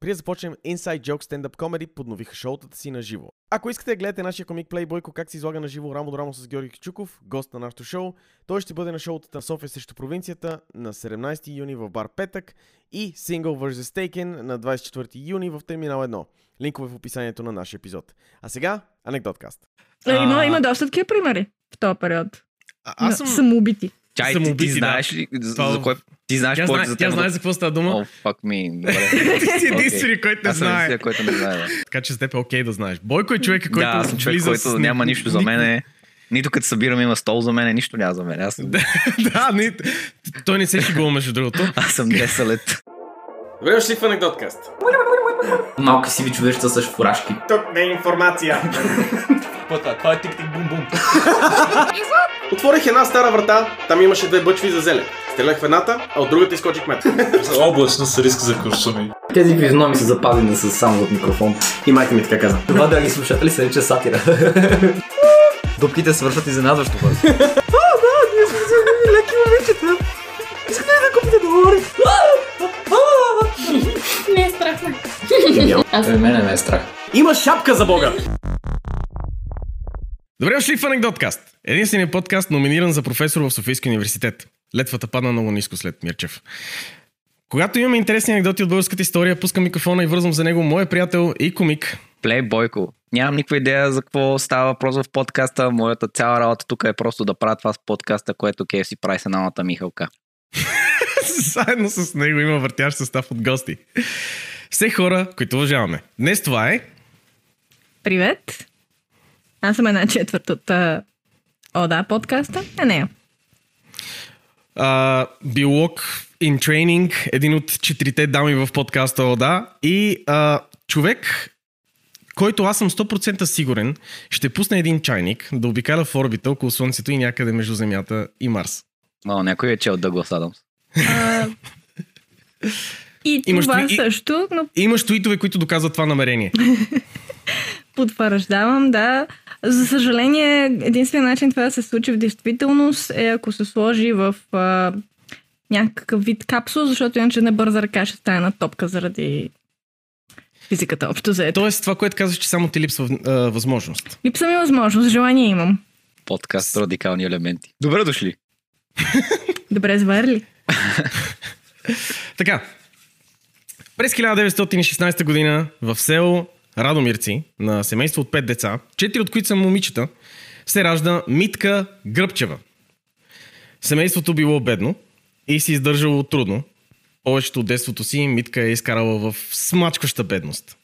Преди да започнем Inside Joke Stand-up Comedy подновиха шоутата си на живо. Ако искате да гледате нашия комик Плейбойко как се излага на живо рамо до рамо с Георги Кичуков, гост на нашото шоу, той ще бъде на шоутата на Sofia срещу провинцията на 17 юни в бар Петък и Single versus Taken на 24 юни в Терминал 1. Линкове в описанието на нашия епизод. А сега Анекдоткаст. Има доста такива примери в този период. Аз съм самоубити. Чай, ти знаеш ли за кой... Ти знаеш повече за тя знае за какво става дума. О, fuck me. Ти си единствени, който не знае. Аз съм който не знае. Така че с теб е окей да знаеш. Бойко е човека, който... Да, аз съм човек, който няма нищо за мене. Нито като събирам има стол за мене, нищо няма за мене. Да, той не се шегува между другото. Аз съм десалет. Добре дошли в Анекдоткаст. Малки сиви човечета с фуражки. Тук не е информация. Това е тик-тик бум-бум. Отворих една стара врата, там имаше две бъчви за зеле. Стрелях в едната, а от другата изкочих мет. Облачно с риск за куршуми. Тези физиономи са запазени с само от микрофон. И майка ми така каза. Това, драги слушатели, се рече сатира. Дупките свършват изненадващо бързо. А, да, ние сме взели леки момичета. Искате да купите долари? Не е страх. Мене не е страх. Има шапка за Бога! Добре дошли в Анекдоткаст. Единственият подкаст, номиниран за професор в Софийския университет. Летвата падна много ниско след Мирчев. Когато имаме интересни анекдоти от българската история, пускам микрофона и вързвам за него моя приятел и комик Плейбойко. Нямам никаква идея за какво става въпрос в подкаста. Моята цяла работа тук е просто да правя това с подкаста, което KFC прави с аналната Михалка. Заедно с него има въртящ състав от гости. Все хора, които уважаваме. Днес това е... Привет! Аз съм една четвърт от подкаста. Не. Биолог in training, един от четирите дами в подкаста ОДА и човек, който аз съм 100% сигурен, ще пусне един чайник да обикаля в орбита около Слънцето и някъде между Земята и Марс. Някой е чел Дъглас Адамс. И това също. Но... Имаш твитове, които доказват това намерение. Потвърждавам, да. За съжаление, единствен начин това да се случи в действителност е ако се сложи в някакъв вид капсул, защото иначе не бърза ръка ще стане на топка заради физиката общо заето. Тоест това, което казваш, че само ти липсва възможност. Липсва ми възможност, желание имам. Подкаст радикални елементи. Добре дошли. Добре зварили. Така. През 1916 година в село Радомирци, на семейство от 5 деца, 4 от които са момичета, се ражда Митка Гръбчева. Семейството било бедно и се издържало трудно. Повечето от детството си Митка е изкарала в смачкваща бедност.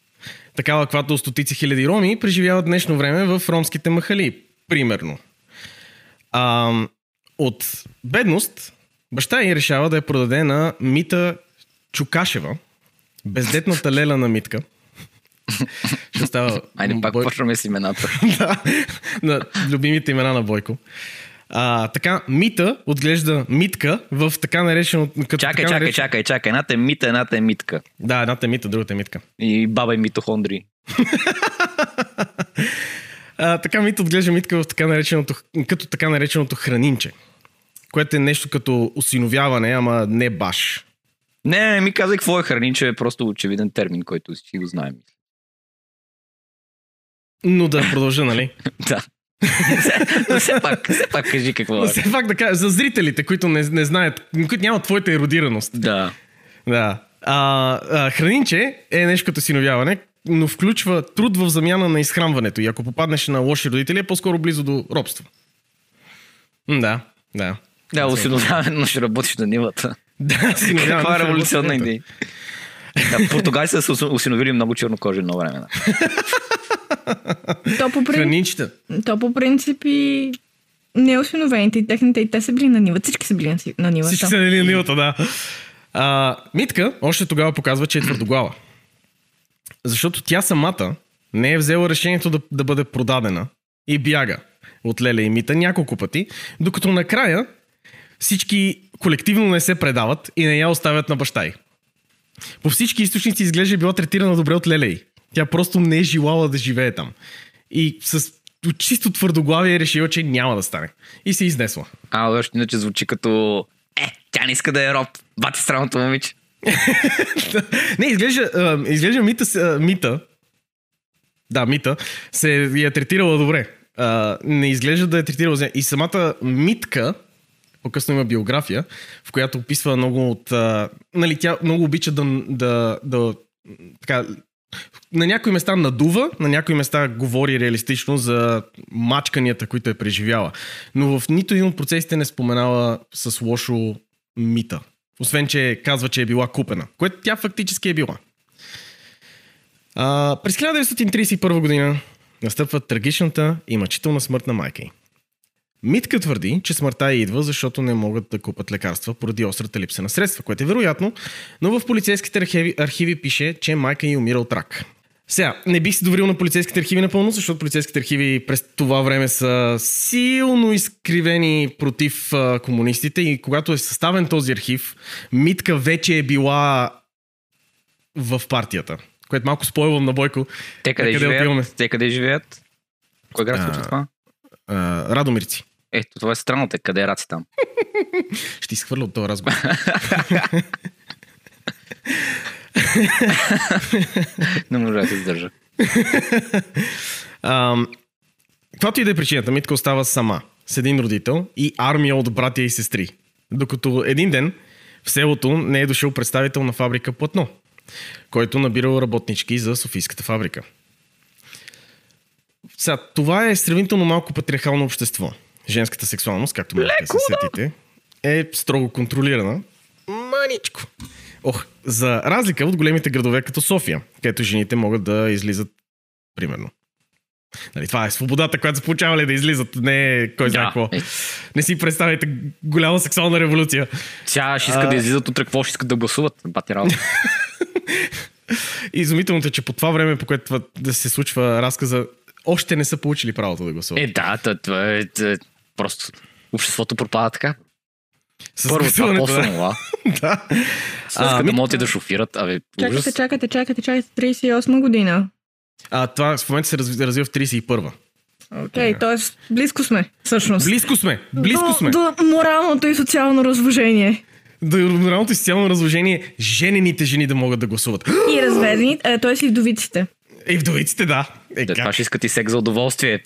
Такава, каквато стотици хиляди роми преживяват днешно време в ромските махали, примерно. От бедност баща ѝ решава да я продаде на Мита Чукашева, бездетната лела на Митка. Ще става... Айде пак почваме с имената. Да, любимите имена на Бойко. Така, Мита отглежда Митка в така наречено... Чакай. Едната е Мита, едната е Митка. Да, едната е Мита, другата е Митка. И баба е митохондрии. Така Мита отглежда Митка в така нареченото хранинче, което е нещо като осиновяване, ама не баш. Не, ми казай какво е хранинче, е просто очевиден термин, който всички го знаем. Но да продължа, нали? Да. Все пак кажи какво е. Все пак да кажа, за зрителите, които не знаят, които нямат твоята еродираност. Да. Хранинче е нещо като синовяване, но включва труд в замяна на изхранването. И ако попаднеш на лоши родители, е по-скоро близо до робство. Да. Да, осиновяване, но ще работиш на нивата. Да, каква е революционна идея. Да, португалите са усиновили много чернокожи едно време. Да. То по принцип и неосиновените и техните и те са били на нивата. Всички са били на нивата. Всички са били на нивата, да. Митка още тогава показва, че е твърдоглава. Защото тя самата не е взела решението да бъде продадена и бяга от Леле и Мита няколко пъти, докато накрая всички колективно не се предават и не я оставят на баща й. По всички източници изглежда била третирана добре от Лелей. Тя просто не е желала да живее там. И с чисто твърдоглавие е решила, че няма да стане. И се изнесла. Иначе звучи като тя не иска да е роб. Бати странното момиче. Не, изглежда Мита. Да, Мита се я третирала добре. Не изглежда да я третирала. И самата Митка, по-късно има биография, в която описва много от... нали, тя много обича да така, на някои места надува, на някои места говори реалистично за мачканията, които е преживяла. Но в нито един от процесите не споменава с лошо Мита. Освен, че казва, че е била купена. Което тя фактически е била. През 1931 година настъпва трагичната и мъчителна смърт на майка ѝ. Митка твърди, че смъртта ѝ идва, защото не могат да купат лекарства поради острата липса на средства, което е вероятно, но в полицейските архиви пише, че майка ѝ умира от рак. Сега, не бих се доверил на полицейските архиви напълно, защото полицейските архиви през това време са силно изкривени против комунистите и когато е съставен този архив, Митка вече е била в партията. Което малко спойлвам на Бойко. Те къде живеят? Кой град случва това? Радомирци. Ето, това е странно, те къде е раци там? Ще изхвърля от този разговор. Не може да се сдържа. Каквато и да е причината, Митка остава сама с един родител и армия от братя и сестри. Докато един ден в селото не е дошъл представител на фабрика Платно, който набирал работнички за Софийската фабрика. Сега, това е сравнително малко патриархално общество. Женската сексуалност, както можете да се сетите, е строго контролирана. Маничко. За разлика от големите градове като София, където жените могат да излизат примерно. Нали, това е свободата, която са получавали да излизат. Не кой знае какво. Не си представяйте голяма сексуална революция. Тя ще иска да излизат утре, какво ще искат да гласуват. Бати работа. Изумителното е, че по това време, по което да се случва разказа, още не са получили правото да гласуват. Просто обществото пропада така. Първо това, после това. Да. След като могат и да шофират. Чакайте, 38 година. Това в момента се развива в 31-а. Окей, т.е. близко сме, всъщност. Близко сме. До моралното и социално разложение. До моралното и социално разложение женените жени да могат да гласуват. И разведените, т.е. и вдовиците. И вдовиците, да. Това ще искат и секс за удоволствие.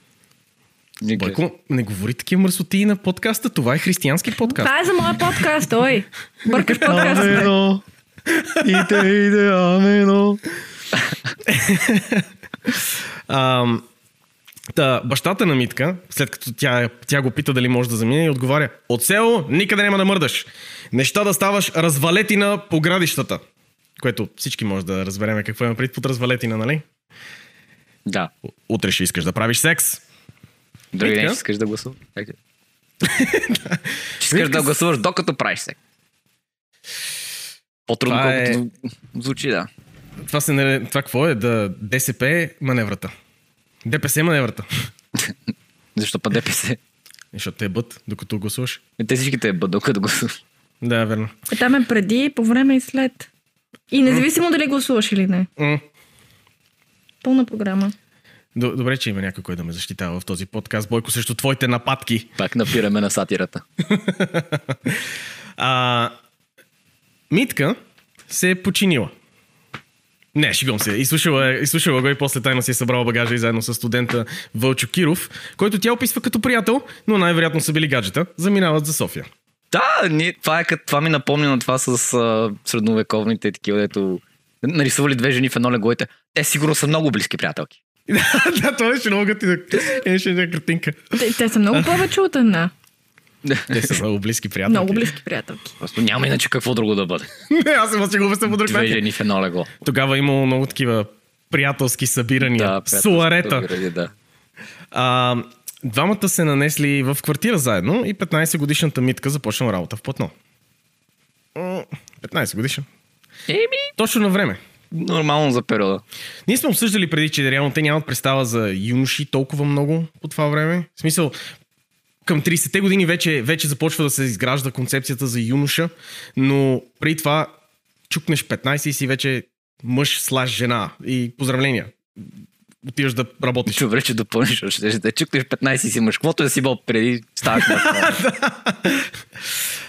Бойко, не говори такива мръсоти на подкаста. Това е християнски подкаст. Това е за моя подкаст, ой. Бъркаш подкаст. Амено. Иде, амено. Бащата на Митка, след като тя го пита дали може да замине, и отговаря: от село никъде няма да мърдаш. Неща да ставаш развалетина по градищата. Което всички може да разбереме какво има пред под развалетина, нали? Да. Утре ще искаш да правиш секс. Други ден ще искаш да гласуваш. Ще искаш да гласуваш докато правиш секс. По-трудно колкото звучи, да. Това какво е? ДСП маневрата. ДПС маневрата. Защо па ДПС? Защото те е бът, докато гласуваш. Те всичките е бът, докато гласуваш. Да, верно. Там е преди, по време и след. И независимо дали гласуваш или не. Пълна програма. Добре, че има някой, който да ме защитава в този подкаст, Бойко, срещу твоите нападки. Пак напираме на сатирата. Митка се е починила. Не, шигом се. Изслушала го и после тайно си е събрала багажа и заедно с студента Вълчо Киров, който тя описва като приятел, но най-вероятно са били гаджета, заминават за София. Да, това ми напомня на това с средновековните такива, дето нарисували две жени в едно легло. Те сигурно са много близки приятелки. Да, това ще много ти да картинка. Те са много повече от една. Те са много близки приятелки. Много близки приятелки. Просто няма иначе какво друго да бъде. Не, аз съм сигурен по друг начин. Две жени в едно легло. Тогава имало много такива приятелски събирания. Суарета. Двамата се нанесли в квартира заедно и 15-годишната Митка започна работа в Платно. 15 годишна. Точно на време. Нормално за периода. Ние сме обсъждали преди, че реално те нямат представа за юноши толкова много по това време. В смисъл, към 30-те години вече започва да се изгражда концепцията за юноша, но преди това чукнеш 15 и си вече мъж слаж жена. И поздравления. Отиваш да работиш. Добре, че допълниш, ще чукнеш 15 и си мъж. Каквото да си бъл преди, ставаш на това.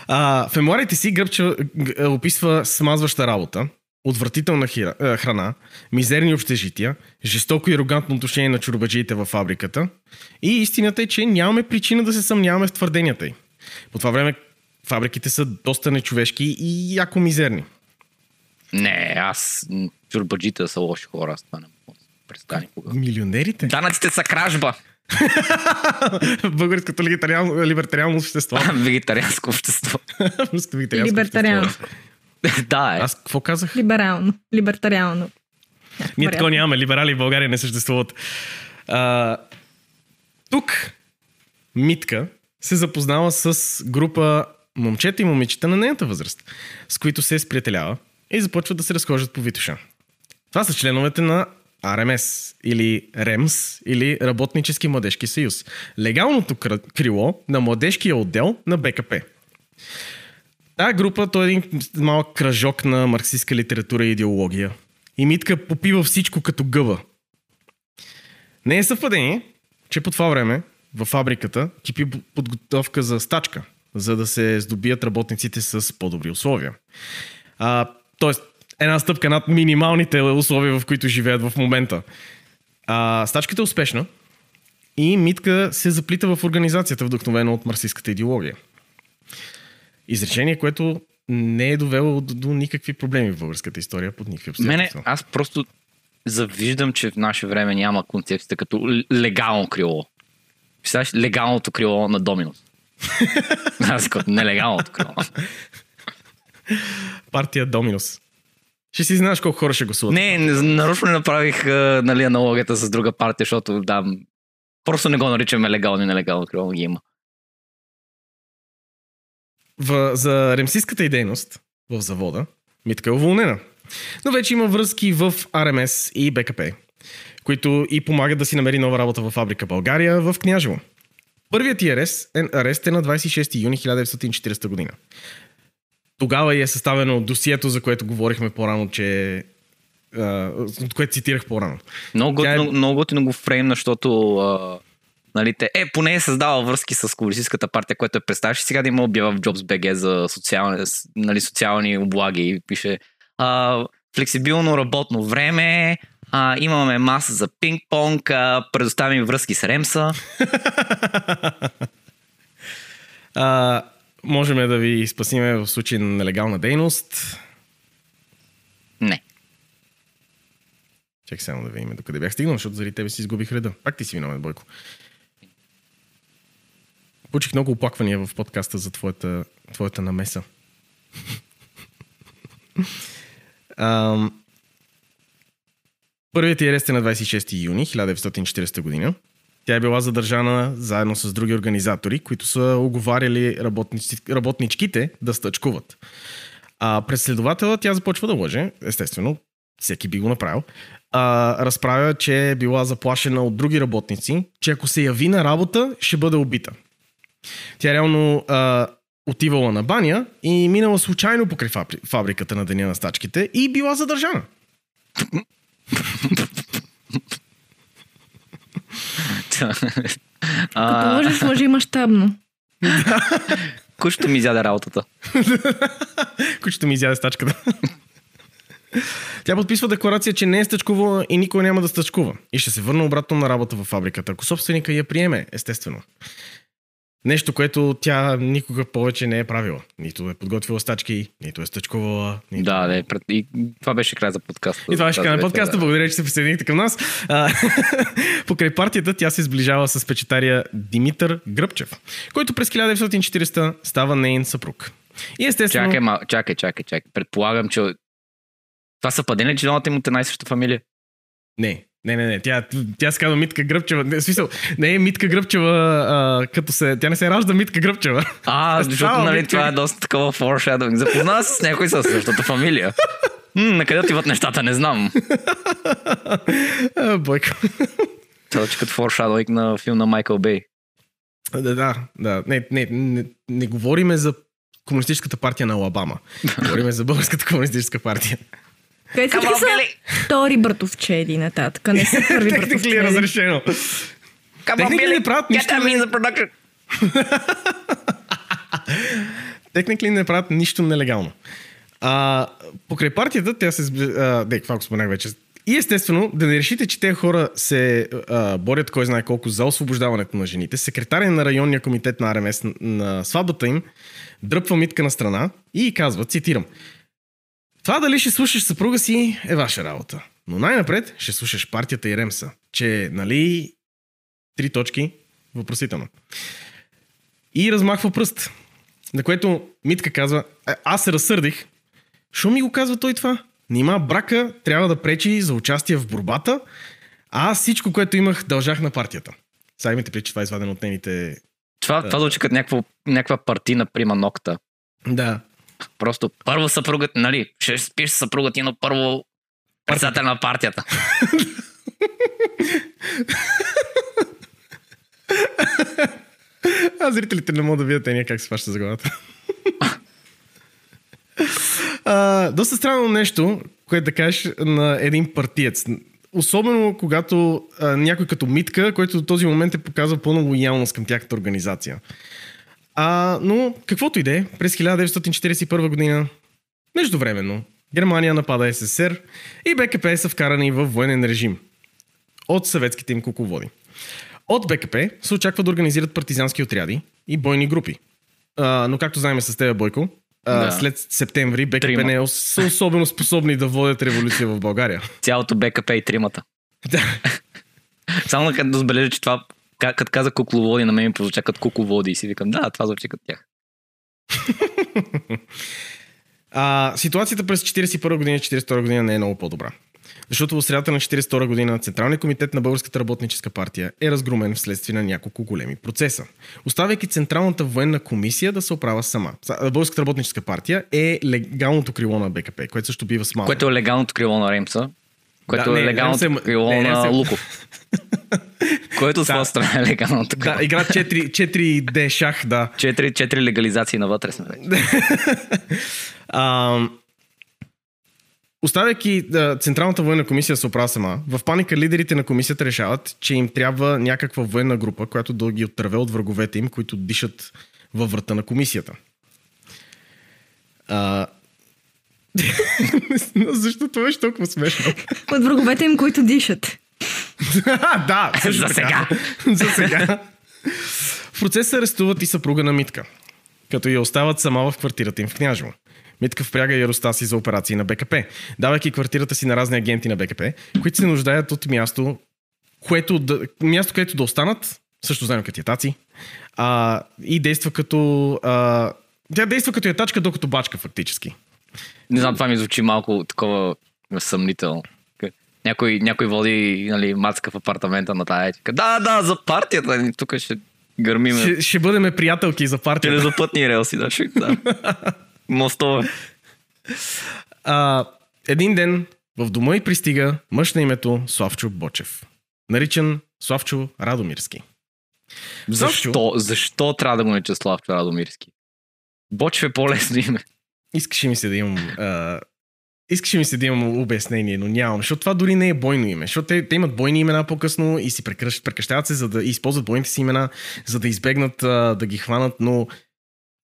В мемуарите си Гръбчева описва смазваща работа, отвратителна храна, мизерни общежития, жестоко и арогантно отношение на чорбаджиите във фабриката и истината е, че нямаме причина да се съмняваме в твърденията й. По това време фабриките са доста нечовешки и яко мизерни. Не, аз... чорбаджите са лоши хора, аз това не мога да представя никога. Милионерите? Данъците са кражба! Българското либертариално общество. Вегетарианско общество. Либертариално. Да, е. Аз какво казах? Либерално. Либертариално. Ние такова нямаме. Либерали в България не съществуват. Тук Митка се запознава с група момчета и момичета на нейната възраст, с които се сприятелява и започват да се разхождат по Витоша. Това са членовете на РМС или РЕМС или Работнически младежки съюз. Легалното крило на младежкия отдел на БКП. Тая група, той е един малък кръжок на марксистска литература и идеология. И Митка попива всичко като гъба. Не е съвпадение, че по това време във фабриката кипи подготовка за стачка, за да се здобият работниците с по-добри условия. Тоест, една стъпка над минималните условия, в които живеят в момента. Стачката е успешна и Митка се заплита в организацията, вдъхновена от марксистката идеология. Изречение, което не е довело до никакви проблеми в българската история под никакви обстоятелства. Мене, аз просто завиждам, че в наше време няма концепцията като легално крило. Писаш легалното крило на Доминос. Аз като нелегалното крило. Партия Доминос. Ще си знаеш колко хора ще гласуват. Не, нарочно не направих аналогията с друга партия, защото да, просто не го наричаме легално и нелегално крило, ги има. За ремсистката дейност в завода Митка е уволнена. Но вече има връзки в РМС и БКП, които и помагат да си намери нова работа в фабрика България в Княжево. Първият ѝ арест е на 26 юни 1940 година. Тогава е съставено досието, за което говорихме по-рано, че... което цитирах по-рано. Много готино го фреймна, защото... Нали, поне е създавал връзки с комунистическата партия, което е представяше сега да има обява в JobsBG за социални облаги и пише флексибилно работно време, имаме маса за пинг-понг, предоставим връзки с Ремса. Можем да ви спасиме в случай на нелегална дейност? Не. Чек само да видим докъде бях стигнал, защото заради тебе си изгубих реда. Пак ти си виновен, Бойко. Получих много оплаквания в подкаста за твоята намеса. Първият ѝ арест е на 26 юни 1940 година. Тя е била задържана заедно с други организатори, които са уговаряли работничките да стъчкуват. През следователя тя започва да лъже, естествено. Всеки би го направил, разправя, че е била заплашена от други работници, че ако се яви на работа, ще бъде убита. Тя реално отивала на баня и минала случайно покрай фабриката на деня на стачките и била задържана. Като можеш, може и мащабно. Кучето ми изяде работата. Кучето ми изяде стачката. Тя подписва декларация, че не е стъчкувала и никой няма да стъчкува. И ще се върне обратно на работа във фабриката, ако собственика я приеме, естествено. Нещо, което тя никога повече не е правила. Нито е подготвила стачки, нито е стъчкувала. Нито... Да, и това беше край за подкаста. И това беше край на подкаста. Да. Благодаря, че се присъединихте към нас. Покрай партията тя се сближава с печатария Димитър Гръбчев, който през 1940 става неин съпруг. И естествено... Чакай. Предполагам, че това съвпадение, че двамата им от една и съща фамилия? Не. Тя се казва Митка Гръбчева. В смисъл, не е Митка Гръбчева, като се... Тя не се ражда Митка Гръбчева. Защото нали, това е доста такова foreshadowing. Запознава се с някой със същата фамилия. Накъде отиват нещата, не знам. Бойко. Това че като foreshadowing на филм на Майкъл Бей. Да. Не говориме за комунистическата партия на Алабама. Говориме за Българската комунистическа партия. Където ли са втори братовчеди нататък? Не са първи братовчеди. Техникли е разрешено. Техникли не правят нищо. Get them in the production. Техникли не правят нищо нелегално. Покрай партията, тя се... какво го споменах вече. И естествено, да не решите, че те хора се борят кой знае колко за освобождаването на жените. Секретарят на районния комитет на РМС на сватбата им дръпва Митка на страна и казва, цитирам: "Това дали ще слушаш съпруга си е ваша работа, но най-напред ще слушаш партията и РЕМСа, че, нали, три точки, въпросително." И размахва пръст, на което Митка казва: "Аз се разсърдих. Шо ми го казва той това? Нима брака трябва да пречи за участие в борбата, а аз всичко, което имах, дължах на партията." Сега имате причи, това е извадено от нейните... Това звучи като някаква партийна прима нокта. Да. Просто първо съпругът, нали, ще спиш съпругът и, но първо председател на партията. А зрителите не могат да видят ения как се фаща за главата. Доста странно нещо, което да кажеш на един партиец. Особено когато някой като Митка, който до този момент е показал пълна лоялност към тяхната организация. Но каквото и да е, през 1941 година, междувременно, Германия напада СССР и БКП са вкарани в военен режим от съветските им кукловоди. От БКП се очаква да организират партизански отряди и бойни групи. Но както знаем с тебе, Бойко, след септември БКП не са особено способни да водят революция в България. Цялото БКП и тримата. Да. Само да отбележа, че това, като каза кукловоди, на мен ми прозвуча като кукловоди и си викам, да, това звучи като тях. Ситуацията през 1941 година и 1942 година не е много по-добра. Защото в средата на 1942 година Централният комитет на Българската работническа партия е разгромен вследствие на няколко големи процеса, оставяйки Централната военна комисия да се оправя сама. Българската работническа партия е легалното крило на БКП, което също бива смално. Което е легалното крило на Ремса, което е легалното крило на Луков. Което с страна е легалното крило. Да, игра 4D шах, да. 4 легализации навътре сме вече. Оставяйки Централната военна комисия се оправя сама, в паника лидерите на комисията решават, че им трябва някаква военна група, която да ги отърве от враговете им, които дишат във врата на комисията. Защо това е толкова смешно? От враговете им, които дишат. Да, за сега. За сега. В процеса арестуват и съпруга на Митка, като я остават сама в квартирата им в Княжево. Митка впряга яростта си за операции на БКП, давайки квартирата си на разни агенти на БКП, които се нуждаят от място, което да останат, също знаем като ятаци, и действа като... Тя действа като ятачка, докато бачка, фактически. Не знам, това ми звучи малко такова съмнително. Някой води, нали, мацка в апартамента на тая етика. Да, за партията, тук ще гърмиме. Ще бъдеме приятелки за партията. Телезапътни релси, да, да. Мостове. Един ден в дома й пристига мъж на името Славчо Бочев, наричан Славчо Радомирски. Защо трябва да го нарича Славчо Радомирски? Бочев е по-лесно име. Искаше ми се да имам обяснение, но нямам, защото това дори не е бойно име, защото те имат бойни имена по-късно и си прекъщават се, за да използват бойните си имена, за да избегнат да ги хванат, но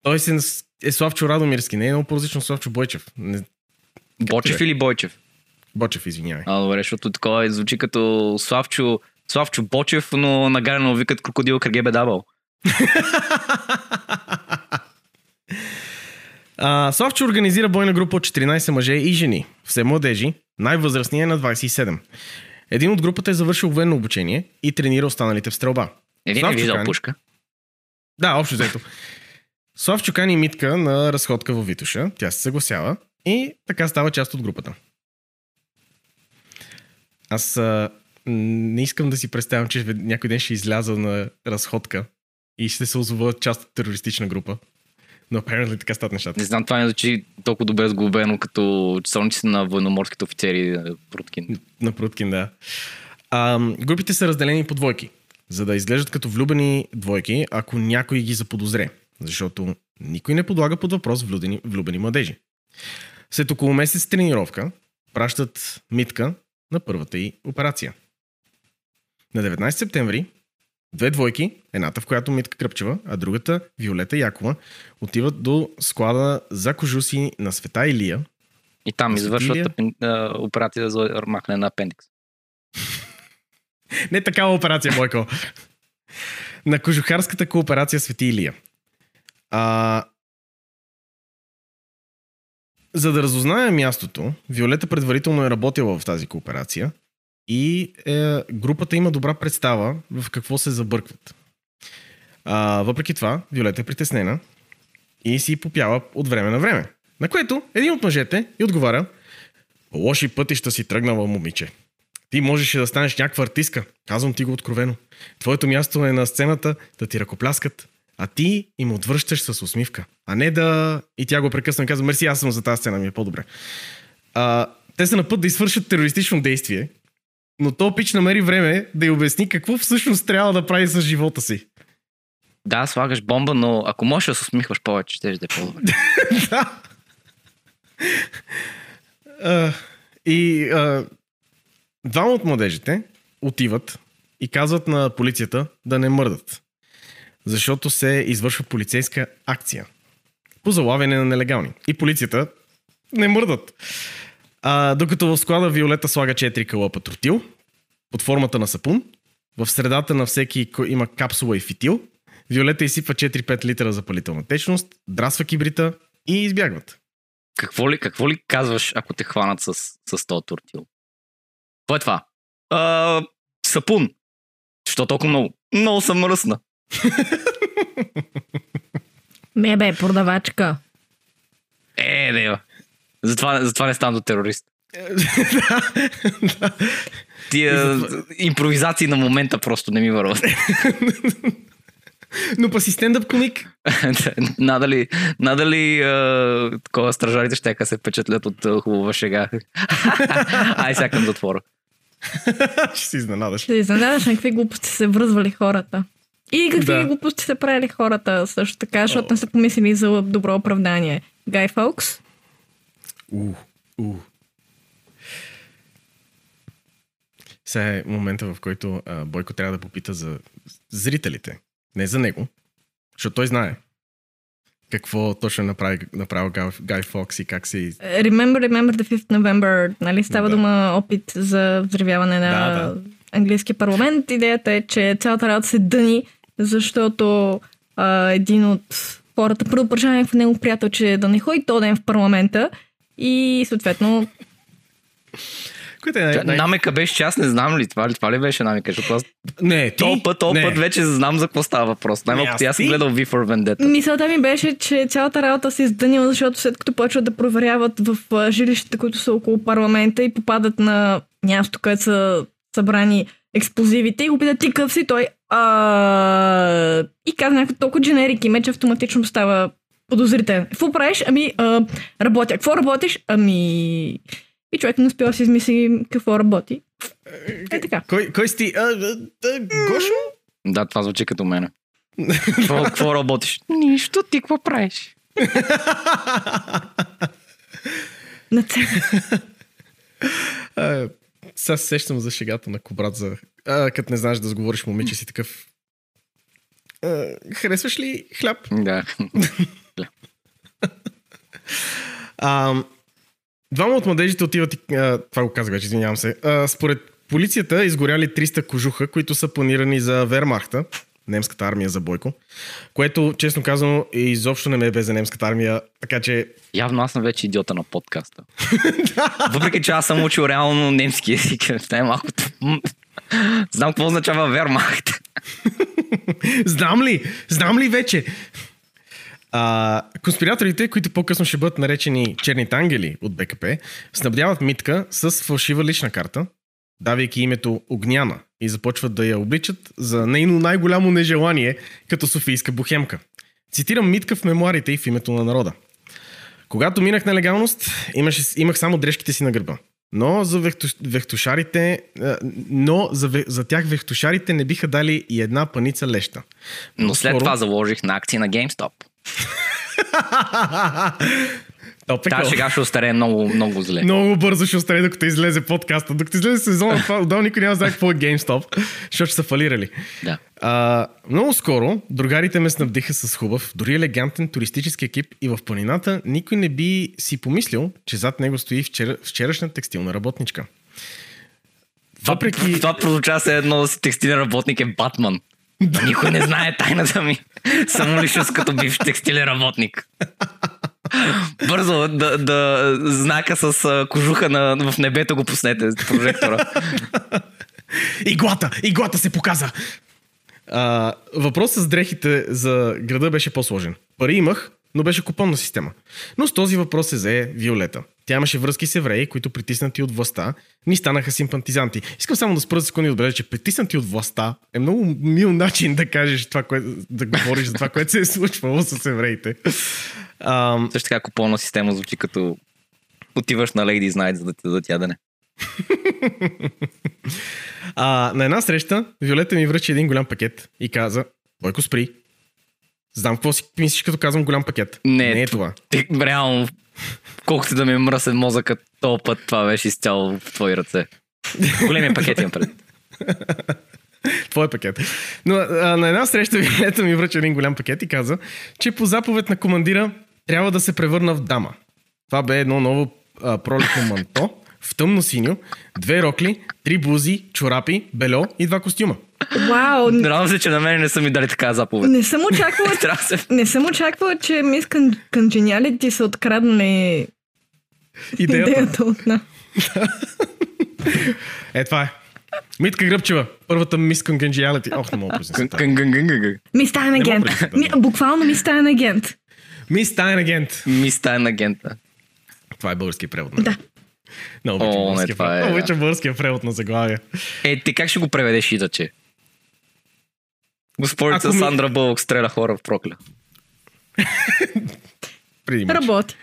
той е Славчо Радомирски, не е много по-различно Славчо Бойчев. Бочев или Бойчев? Бочев, извинявай. Добре, защото такова звучи като Славчо Бочев, но нагарено викат крокодил Кръгебе Дабъл. Славчо организира бойна група от 14 мъже и жени, все младежи, най-възрастният е на 27. Един от групата е завършил военно обучение и тренира останалите в стрелба. Един е виждал пушка. Да, общо взето. Славчо кани Митка на разходка във Витоша, тя се съгласява и така става част от групата. Аз не искам да си представям, че някой ден ще изляза на разходка и ще се озова част от терористична група. Но apparently така стат нещата. Не знам, това не звучи толкова добре сглобено, като часовници на военноморските офицери на Пруткин. На Пруткин, да. Групите са разделени по двойки, за да изглеждат като влюбени двойки, ако някой ги заподозре. Защото никой не подлага под въпрос влюбени младежи. След около месец тренировка пращат Митка на първата й операция. На 19 септември Две двойки, едната в която Митка Гръбчева, а другата Виолета Якова, отиват до склада за кожуси на Света Илия. И там извършват операция за махане на апендикс. Не такава операция, Бойко. На кожухарската кооперация Свети Илия. За да разузнае мястото, Виолета предварително е работила в тази кооперация и групата има добра представа в какво се забъркват. Въпреки това, Виолета е притеснена и си попява от време на време. На което един от мъжете и отговаря: "По лоши пътища си тръгнала, момиче. Ти можеше да станеш някаква артистка. Казвам ти го откровено. Твоето място е на сцената да ти ръкопляскат, а ти им отвръщаш с усмивка. А не да..." И тя го прекъсна и казва: "Мерси, аз съм за тази сцена, ми е по-добре." Те са на път да извършат терористично действие, но то пич намери време да й обясни какво всъщност трябва да прави с живота си. Да, слагаш бомба, но ако можеш да се усмихваш повече, ще да е по-добре. Да. Двама от младежите отиват и казват на полицията да не мърдат, защото се извършва полицейска акция по залавяне на нелегални. И полицията не мърдат. Докато в склада Виолета слага 4 калъпа тротил под формата на сапун, в средата на всеки има капсула и фитил, Виолета изсипва 4-5 литра запалителна течност, драсва кибрита и избягват. Какво ли казваш, ако те хванат с този тротил? Какво е това? Сапун. Що толкова много? Много съм мръсна. Мебе, продавачка. Дева. Затова не ставам до терорист. Тия импровизации на момента просто не ми върват. Но па си стендъп комик. Надали такова стражарите ще се впечатлят от хубава шега. Ай, сега към затвора. Ще си изненадаш. Ще изненадаш на какви глупости се връзвали хората. И какви глупости се правили хората също така, защото не са помислили за добро оправдание. Guy Fawkes. Сега е момента, в който Бойко трябва да попита за зрителите. Не за него, защото той знае какво точно направи Гай Фокс и как се... Remember the 5th November, нали? Става дума опит за взривяване на английски парламент. Идеята е, че цялата работа се дъни, защото един от хората предупреждава някакво него приятел, че да не ходи този ден в парламента и съответно... Намека беше, че аз не знам ли това. Това ли беше намека? Не, ти? Този път вече знам за какво става въпрос. Най-малко аз съм гледал V for Vendetta. Мисълта ми беше, че цялата работа се издънила, защото след като почват да проверяват в жилищата, които са около парламента и попадат на място, където са събрани експлозивите и го питат: "Ти къв си?" Той и казва някакво толкова дженерик име, че автоматично става подозрителен. "Какво правиш?" "Ами работя." "Какво работиш?" "Ами..." И човек не успял да си измисли какво работи. Е така. Кой си ти? Гошо? Да, това звучи като мене. Какво работиш? Нищо, ти какво правиш? На цена. Сега се сещам за шегата на Кобрат за... Като не знаеш да сговориш, момиче, си такъв... Харесваш ли хляб? Да. Двама от младежите отиват и... това го казах вече, извинявам се. Според полицията изгоряли 300 кожуха, които са планирани за Вермахта, немската армия за Бойко, което, честно казано, изобщо не ме бе за немската армия, така че... Явно аз съм вече идиота на подкаста. Въпреки че аз съм учил реално немски език. Знам какво означава Вермахт. Знам ли вече? Конспираторите, които по-късно ще бъдат наречени Черните Ангели от БКП, снабдяват Митка с фалшива лична карта, давайки името Огняна, и започват да я обличат за нейно най-голямо нежелание като софийска бухемка. Цитирам Митка в мемуарите и "В името на народа". "Когато минах на легалност, имах само дрежките си на гърба. Но за тях вехтушарите не биха дали и една паница леща. Но след това заложих на акции на GameStop." Та шега ще остарее много, много зле. Много бързо ще остарее, докато излезе подкаста. Докато излезе сезона, отдал никой няма знае какво е GameStop, защото ще са фалирали. Да. Много скоро другарите ме снабдиха с хубав, дори елегантен туристически екип и в планината никой не би си помислил, че зад него стои вчерашна текстилна работничка. Въпреки... Това прозвуча се едно текстилен работник е Батман. Никой не знае тайната ми. Само лично като бивш текстилен работник. Бързо, да знака с кожуха в небето го пуснете с прожектора. Иглата се показа! Въпросът с дрехите за града беше по-сложен. Пари имах, но беше купонна система. Но с този въпрос се зае Виолета. Тя имаше връзки с евреи, които притиснати от властта ни станаха симпатизанти. Искам само да спра за секунда и отбележа, че притиснати от властта е много мил начин да кажеш това, да говориш за това, което се е случвало с евреите. Също така купонна система звучи като отиваш на Ladies Night, за да ти дадат ядене. На една среща Виолета ми връчи един голям пакет и каза: "Бойко, спри. Знам какво си мислиш, като казвам голям пакет." Не е това. Реално, колкото да ми мръсен мозъкът, този път това беше изцяло в твои ръце. Големия пакет имам пред. Твой пакет. Но на една среща Виолета ми връчи един голям пакет и каза, че по заповед на командира трябва да се превърна в дама. Това бе едно ново пролетно манто в тъмно синьо, 2 рокли, 3 блузи, чорапи, бельо и 2 костюма. Вау! Радвам се, че на мен не са ми дали така заповед. Не съм очаквала, че Мис Congeniality са откраднали идеята от нас. Е, това е. Митка Гръбчева, първата Мис Congeniality. Ох, не мога произнесата. Мис Таен агент. Буквално Мис Таен агент. Мис Таен агент. Мис Таен агент. Това е български превод. Да. Обичам българския превод на заглавия. Е, ти как ще го преведеш иначе? Господица Сандра Бълък стреля хора в Прокля. Работи.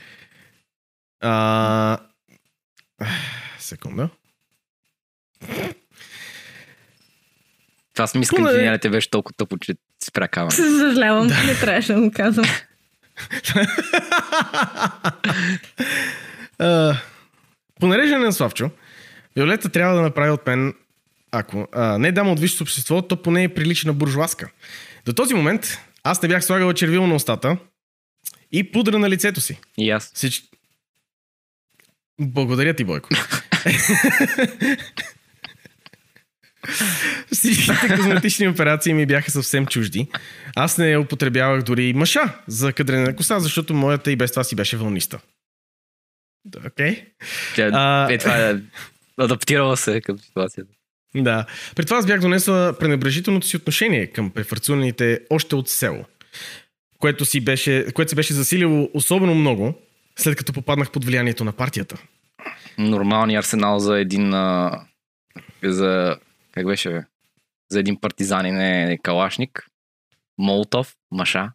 Секунда. Това с мисля, че не те беше толкова тъпо, че спря камера. Съжалявам, не трябваше да го казвам. По нареждане на Славчо, Виолета трябва да направи от мен, ако не дам от висшето общество, то поне е прилична буржуазка. До този момент аз не бях слагала червило на устата и пудра на лицето си. И аз. Благодаря ти, Бойко. Всичките козметични операции ми бяха съвсем чужди. Аз не употребявах дори и маша за кадрене на коса, защото моята и без това си беше вълниста. Окей. Е, това е адаптирала се към ситуацията. Да. При това аз бях донесла пренебрежителното си отношение към префарцулените още от село, което се беше засилило особено много, след като попаднах под влиянието на партията. Нормалният арсенал за един... Как беше, бе? За един партизанин е калашник, молотов, маша.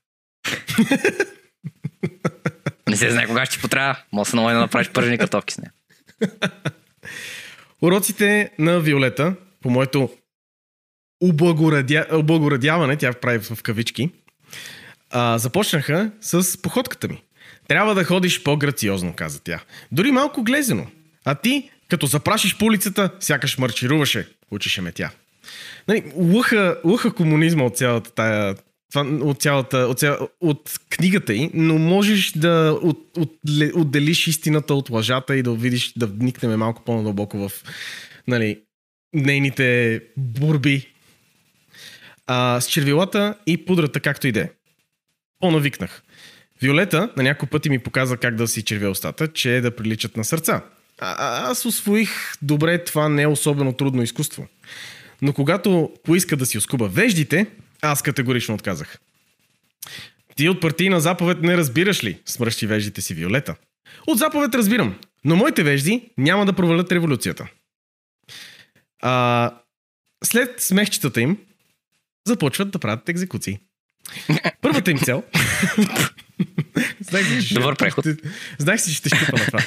Не се знае кога ще ти потрябва. Може се намали да направиш пържени картофки с нея. Уроците на Виолета, по моето облагорадяване, тя прави в кавички, започнаха с походката ми. Трябва да ходиш по-грациозно, каза тя. Дори малко глезено. А ти, като запрашиш по улицата, сякаш маршируваше, учеше ме тя. Лъха комунизма от цялата тая... от книгата й, но можеш да отделиш истината от лъжата и да видиш, да вникнем малко по-надълбоко в нейните борби. С червилата и пудрата, както иде. По-навикнах. Виолета на няколко пъти ми показа как да си червя устата, че да приличат на сърца. Аз усвоих добре, това не е особено трудно изкуство. Но когато поиска да си оскуба веждите, аз категорично отказах. Ти от партийна заповед не разбираш ли? Смръщи веждите си Виолета. От заповед разбирам, но моите вежди няма да провалят революцията. След смехчетата им започват да правят екзекуции. Първата им цел... Добър преход. Знаех си, че ще щупа на това.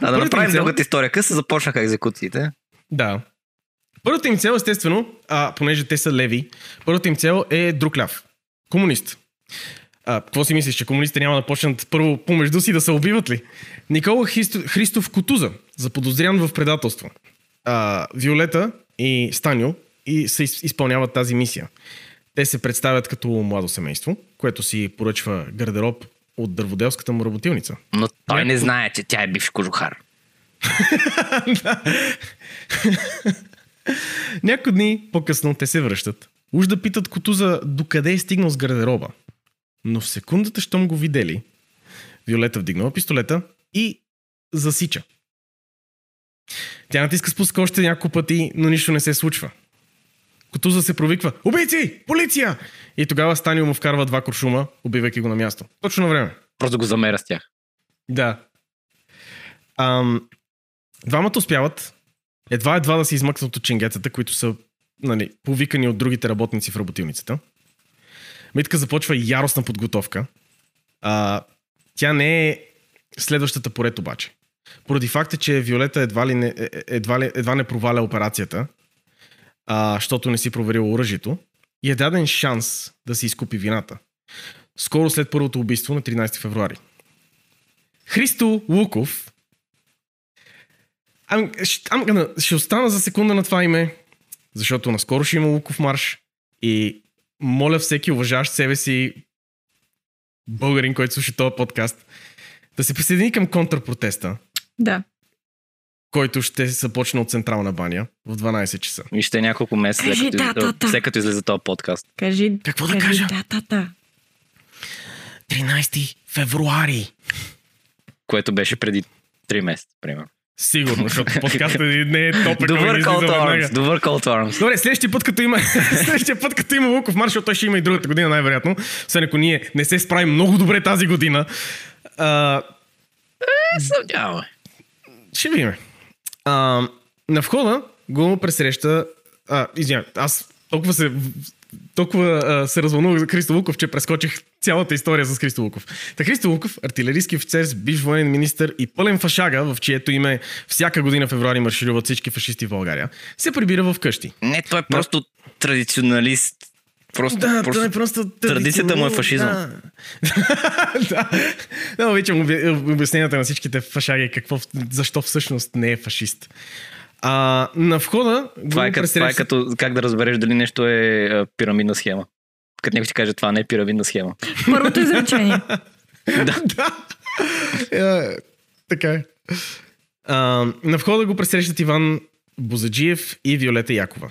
Да направим дългата история. Къс започнаха екзекуциите. Да. Първата им цел, естествено, понеже те са леви, първата им цел е друг ляв. Комунист. Какво си мислиш, че комунистите няма да почнат първо помежду си да се убиват ли? Никола Христов Кутуза, заподозрян в предателство. Виолета и Станил и се изпълняват тази мисия. Те се представят като младо семейство, което си поръчва гардероб от дърводелската му работилница. Но той не знае, че тя е бивш кожухар. Някои дни по-късно те се връщат. Уж да питат Кутуза докъде е стигнал с гардероба. Но в секундата, щом го видели, Виолета вдигнала пистолета и засича. Тя натиска спуска още няколко пъти, но нищо не се случва. Кутуза се провиква: "Убийци! Полиция!" И тогава Станил му вкарва 2 куршума, убивайки го на място. Точно на време. Просто го замера с тях. Да. Двамата успяват едва да се измъкнат от ченгетата, които са повикани от другите работници в работилницата. Митка започва яростна подготовка. Тя не е следващата поред обаче. Поради факта, че Виолета едва не проваля операцията, защото не си проверила оръжието, и е даден шанс да се изкупи вината. Скоро след първото убийство на 13 февруари. Христо Луков. Ще остана за секунда на това име, защото наскоро ще има Луков марш и моля всеки уважаващ себе си българин, който слуша този подкаст, да се присъедини към контрпротеста. Да. Който ще започне от Централна баня в 12 часа. И ще е няколко месеца, след като излезе този подкаст. Кажи, какво да кажа? 13 февруари. Което беше преди 3 месеца, примерно. Сигурно, защото подкастът не е топък. Добър call to arms. Добре, следващия път, като има Луков марш, защото той ще има и другата година, най-вероятно. Освен ако ние не се справим много добре тази година. Съмняваме. Ще видим. На входа го пресреща... Извинявай, аз толкова се развълнувах за Христо Луков, че прескочих цялата история с Христо Луков. Та Христо Луков, артилерийски офицер, бивш военен министър и пълен фашага, в чието име всяка година в февруари маршируват всички фашисти в България, се прибира в къщи. Не, той е просто традиционалист. Просто традицията му е фашизма. Да, обичам обясненията на всичките фашаги, защо всъщност не е фашист. На входа... Това е като как да разбереш дали нещо е пирамидна схема. Като някой ти каже, това не е пирамидна схема. Първото изречение. Да. Така е. На входа го пресрещат Иван Бозаджиев и Виолета Якова.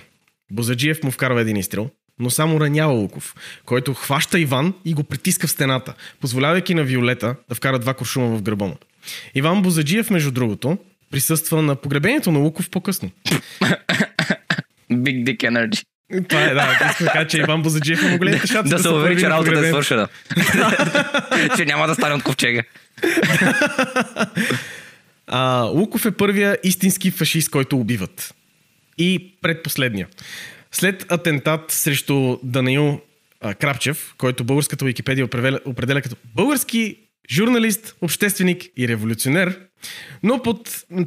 Бозаджиев му вкарва един изстрел, но само ранява Луков, който хваща Иван и го притиска в стената, позволявайки на Виолета да вкара 2 куршума в гърба му. Иван Бозаджиев, между другото, присъства на погребението на Луков по-късно. Big dick energy. Това е, да. Така, че Иван Бозаджиев има големите шанси. Да се увери, че работата е свършена. Че няма да стане от ковчега. Луков е първия истински фашист, който убиват. И предпоследния. След атентат срещу Даниил Крапчев, който българската Уикипедия определя като български журналист, общественик и революционер, но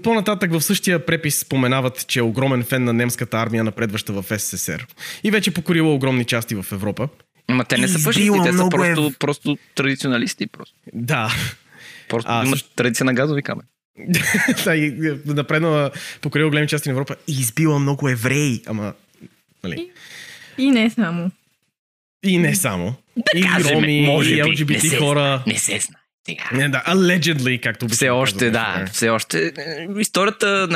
по-нататък в същия препис споменават, че е огромен фен на немската армия, напредваща в СССР. И вече покорила огромни части в Европа. Ама те не са фашисти, те са просто традиционалисти. Да. Просто имат традиция на газови камери. Напреднала, покорила големи части на Европа и избила много евреи. Ама... И не само. Да, и роми, може би, и LGBT хора. Не се знае. Allegedly, както би. Все още. Историята,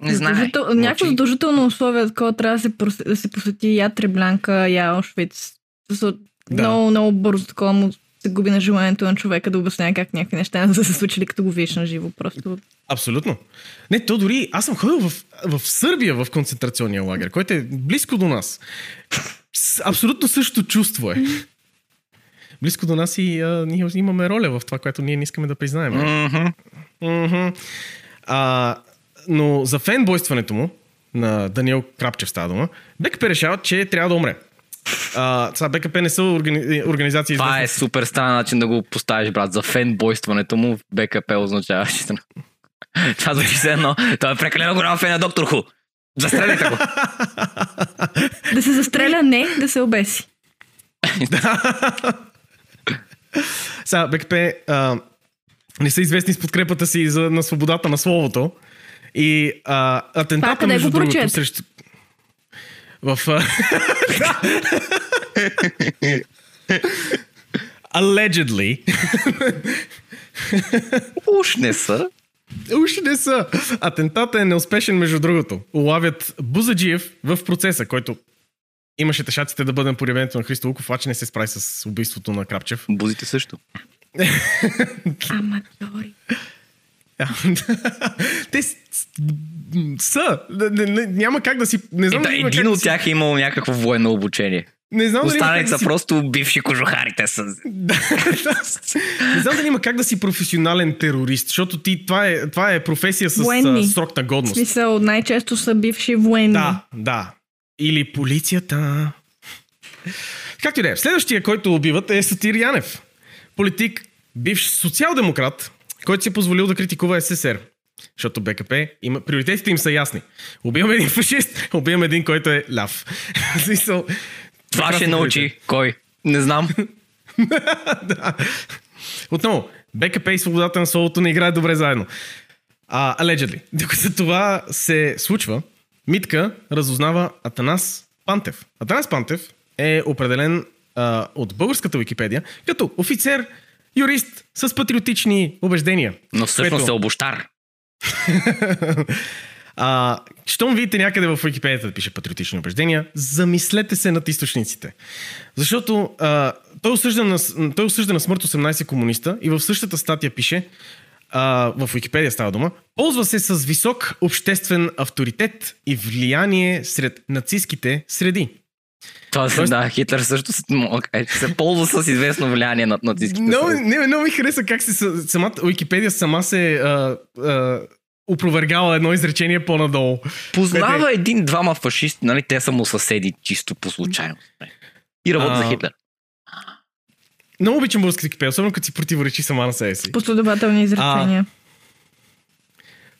не знае. Някакво задължително условие, такова трябва да се посвети я Треблянка, я Аушвиц. Много бързо такова му се губи на желанието на човека да обяснява как някакви неща са се случили, като го видиш на живо. Просто. Абсолютно. Не, то дори аз съм ходил в Сърбия в концентрационния лагер, който е близко до нас. Абсолютно същото чувство е. Близко до нас и ние имаме роля в това, което ние не искаме да признаем. Но за фенбойстването му на Даниил Крапчев става дума, БКП решават, че трябва да умре. Това БКП не са организации... Това е супер странен начин да го поставиш, брат. За фенбойстването му в БКП означава, че... Това звучи се едно. Той е прекалено голям фен на Доктор Ху. Застреляйте го. Да се застреля, не да се обеси. Сега, БКП не са известни с подкрепата си за, на свободата на словото. И атентата пак, между другото срещу... В... Allegedly. Уж не са. Уж не са. Атентата е неуспешен, между другото. Улавят Бозаджиев в процеса, който имаше тъшаците да бъдем по ревенето на Христо Луков, а че не се справи с убийството на Крапчев. Бузите също. Аматори. Те са. Няма как да си... Не знам, да, един от тях е имал някакво военно обучение. Не знам останали са просто бивши кожухарите са. Не знам дали има как да си професионален терорист, защото ти, това е професия с срок на годност. В смисъл, най-често са бивши военни. Да, да. Или полицията. Както и да е. Следващия, който убиват, е Сотир Янев. Политик, бивш социал-демократ, който си е позволил да критикува СССР. Защото БКП, приоритетите им са ясни. Убиваме един фашист, убиваме един, който е ляв. В смисъл... Това ще научи кой. Не знам. Да. Отново, БКП и свободата на словото не играят добре заедно. Allegedly. Докато това се случва, Митка разузнава Атанас Пантев. Атанас Пантев е определен от българската Википедия като офицер, юрист с патриотични убеждения. Но всъщност е обощар. Щом видите някъде в Википедията да пише патриотични убеждения, замислете се над източниците. Защото той осъжда на смърт 18 комуниста и в същата статия пише, в Википедия става дума, ползва се с висок обществен авторитет и влияние сред нацистските среди. Тоест, да, Хитлер също се ползва с известно влияние над нацистските среди. Много ми хареса как самата Википедия сама се... опровергала едно изречение по-надолу. Познава един-двама фашисти, нали? Те са му съседи чисто по случайност. И работи за Хитлер. Много обичам българската Википедия, особено като си противоречи сама на себе си. Последователни изречения.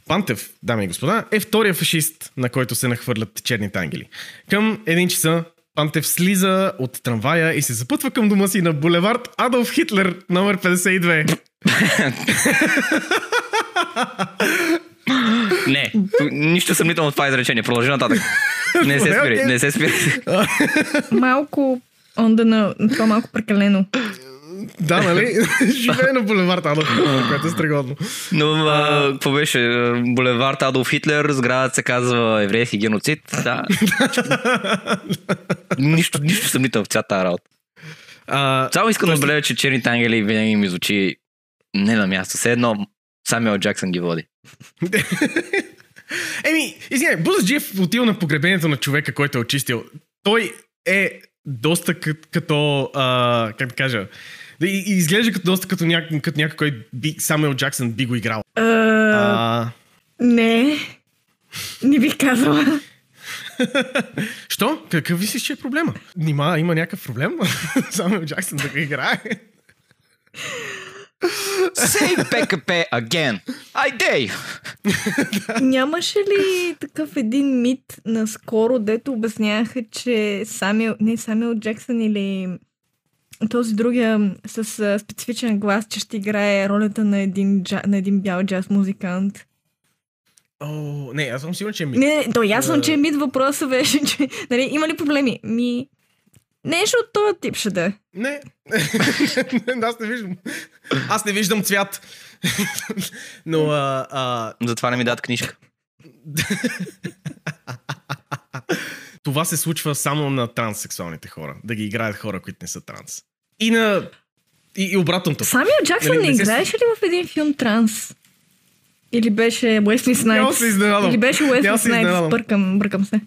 Пантев, дами и господа, е втория фашист, на който се нахвърлят черните ангели. Към 1 часа Пантев слиза от трамвая и се запътва към дома си на булевард Адолф Хитлер, номер 52. Не, нищо съмнително от това изречение. Продължи нататък. Не се спири, не се спири. Малко това малко прекалено. Да, нали? Живее на булевард Адолф Хитлер, което е страхотно. Но какво беше? Булевард Адолф Хитлер, сградът се казва еврейски геноцид. Да. Нищо съмнително в цялата работа. Само искам да отбележа, че черните ангели винаги ми звучи не на място. Все едно Самюел Джаксън ги води. Извинявай, Бозаджиев отива на погребението на човека, който е очистил. Той е доста като... как да кажа? Изглежда като доста като някой, който Самюел Джаксън би го играл. Не. Не бих казала. Що? Какъв висиш, че е проблема? Нима, има някакъв проблем? Самюел Джаксън да го играе? Say БКП again. Айдей! Нямаше ли такъв един мит наскоро, дето обясняха, че Самюел Джаксън или този другия с специфичен глас, че ще играе ролята на един бял джаз музикант? Не, аз съм сигурен, че е мит. Не, то ясно, че е мит. Въпросът беше, че нали, има ли проблеми? Нещо от този тип ще да. Не. Аз не виждам. Аз не виждам цвят. Но... Затова не ми дадат книжка. Това се случва само на транссексуалните хора. Да ги играят хора, които не са транс. И обратното. Самюел Джаксън не играеше ли в един филм транс? Или беше Уесли Снайпс? Или беше Уесли Снайпс? Бъркам се.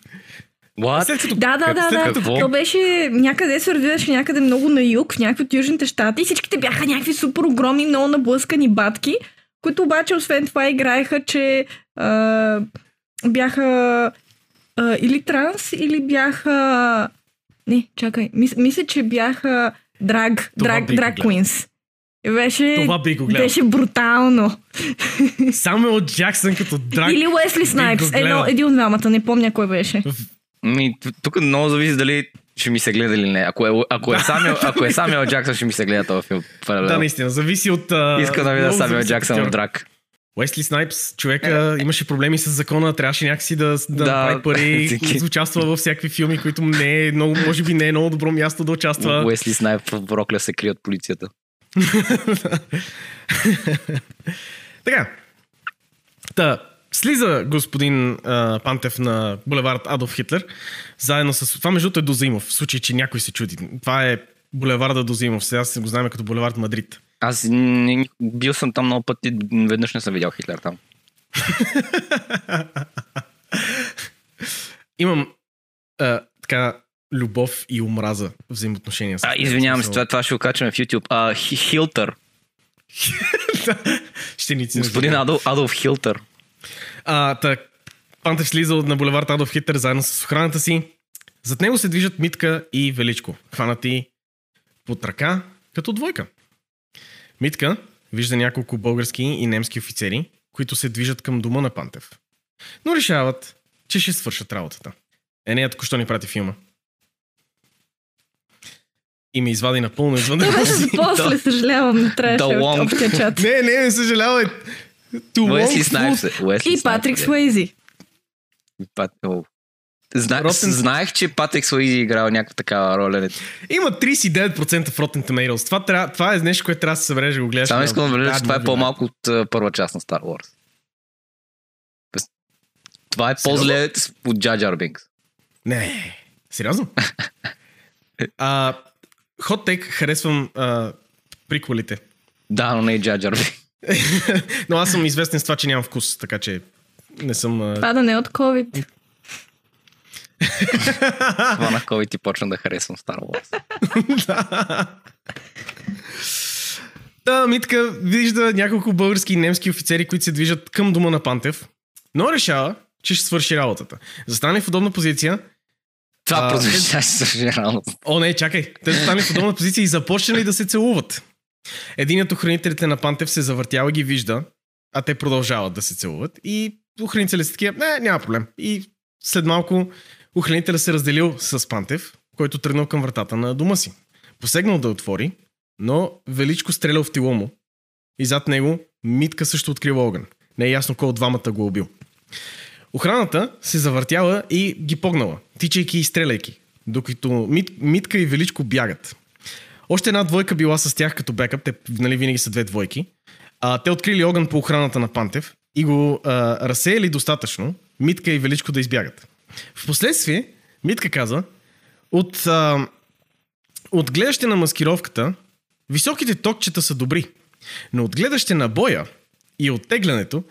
Да. То беше някъде се развиваше някъде много на юг, в някакви от южните щати и всичките бяха някакви супер огромни, много наблъскани батки, които обаче освен това играеха, че бяха или транс, или бяха... Не, чакай. Мисля, че бяха драг куинс. Беше брутално. Самюел Джаксън като драг... Или Уесли Снайпс. Един от двамата, не помня кой беше. Тук много зависи дали ще ми се гледа или не. Ако е Самюел Джаксън, ще ми се гледа този филм. Да, наистина. Зависи от... Искам да видя Самюел Джаксън от Драк. Уесли Снайпс, човека имаше проблеми с закона, трябваше някакси да прави пари, участва във всякакви филми, които не е много, може би не е много добро място да участва. Уесли Снайпс в Брокля се крие от полицията. Така. Та, слиза господин Пантев на булевард Адолф Хитлер, заедно с... Това между другото е Дозаимов, в случай, че някой се чуди. Това е булеварда Дозаимов, сега се го знаем като булевард Мадрид. Аз бил съм там много пъти, веднъж не съм видял Хитлер там. Имам така любов и омраза взаимоотношения с... Извинявам се, това ще окачваме в YouTube. Хилтър. Господин Адолф Хилтър. Пантев слиза на булевард Адолф Хитлер заедно с охраната си. Зад него се движат Митка и Величко, хванати под ръка като двойка. Митка вижда няколко български и немски офицери, които се движат към дома на Пантев. Но решават, че ще свършат работата. Енея току-що ни прати филма. И ме извади напълно извън... После съжалявам, не трябваше от общия чат. Не съжалявай. И Патрик Суейзи. Знаех, че Патрик Суейзи играл някаква такава роля. Има 39% в Rotten Tomatoes. Това е нещо, което трябва да се събереш да го гледаш. Само искам да бъдеш, че това е по-малко от първа част на Star Wars. Това е по-зле от Jar Jar Binks. Не, сериозно? Хоттейк, харесвам приквелите. Да, но не и Jar Jar Binks. Но аз съм известен с това, че нямам вкус, така че не съм... Падане от COVID. Това на COVID и почна да харесвам Star Wars. Да, Митка вижда няколко български и немски офицери, които се движат към дома на Пантев, но решава, че ще свърши работата. Застане в удобна позиция. Това ще свърши работата. О, не, чакай. Те застане в удобна позиция и започнали да се целуват. Единият от охранителите на Пантев се завъртява и ги вижда, а те продължават да се целуват. И охранителите са такива, няма проблем. И след малко охранителят се разделил с Пантев, който тръгнал към вратата на дома си. Посегнал да отвори, но Величко стрелял в тило му и зад него Митка също открива огън. Не е ясно кой от двамата го убил. Охраната се завъртяла и ги погнала, тичайки и стреляйки, докато Митка и Величко бягат. Още една двойка била с тях като бекъп, те винаги са две двойки. Те открили огън по охраната на Пантев и го разсеяли достатъчно, Митка и Величко да избягат. Впоследствие Митка каза, от гледаще на маскировката, високите токчета са добри, но от гледаще на боя и оттеглянето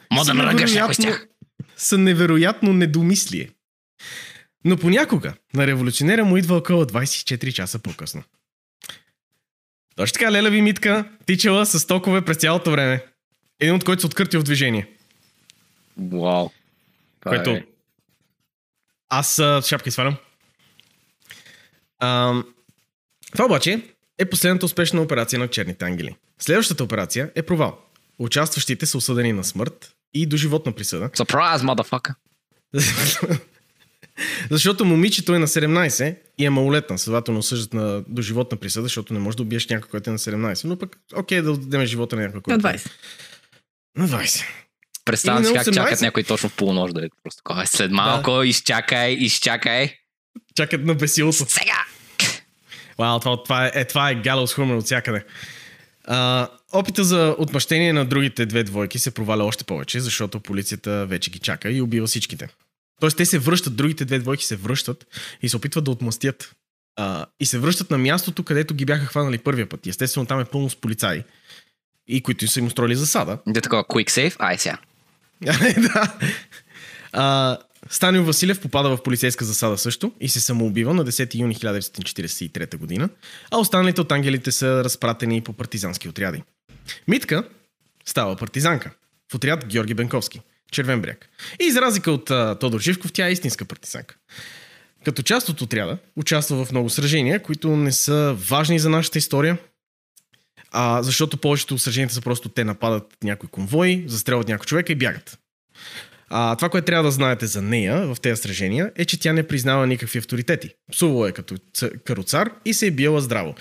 са невероятно недомислие. Но понякога на революционера му идва около 24 часа по-късно. Точно така, леля ви Митка тичала с токове през цялото време. Един от който се откъртил в движение. Вау. Което... Е. Аз шапка свалям. Това обаче е последната успешна операция на Черните ангели. Следващата операция е провал. Участващите са осъдени на смърт и доживотна присъда. Surprise, motherfucker! Защото момичето е на 17 и е малолетна, следователно осъждат на доживотна присъда, защото не можеш да убиеш някой, който е на 17. Но пък окей, да отдадем живота на някой, който е на 20. На 20. Представям си как чакат някой точно в полунощ да е просто такова. След малко, да. изчакай. Чакат на бесилото. Сега! Вау, това е галеус хумор от всякъде. Опита за отмъщение на другите две двойки се проваля още повече, защото полицията вече ги чака и убива всичките. Тоест те се връщат, другите две двойки се връщат и се опитват да отмъстят. И се връщат на мястото, където ги бяха хванали първия път. Естествено там е пълно с полицаи, и които са им устроили засада. Да, такова, quick save, ай сега. Да. Станил Василев попада в полицейска засада също и се самоубива на 10 юни 1943 година, а останалите от ангелите са разпратени по партизански отряди. Митка става партизанка в отряд Георги Бенковски, Червен бряг. И за разлика от Тодор Живков, тя е истинска партизанка. Като част от отряда участва в много сражения, които не са важни за нашата история, защото повечето сраженията са просто те нападат някой конвой, застрелват някой човека и бягат. Това, което трябва да знаете за нея в тези сражения, е, че тя не признава никакви авторитети. Псувала е като каруцар и се е биела здраво.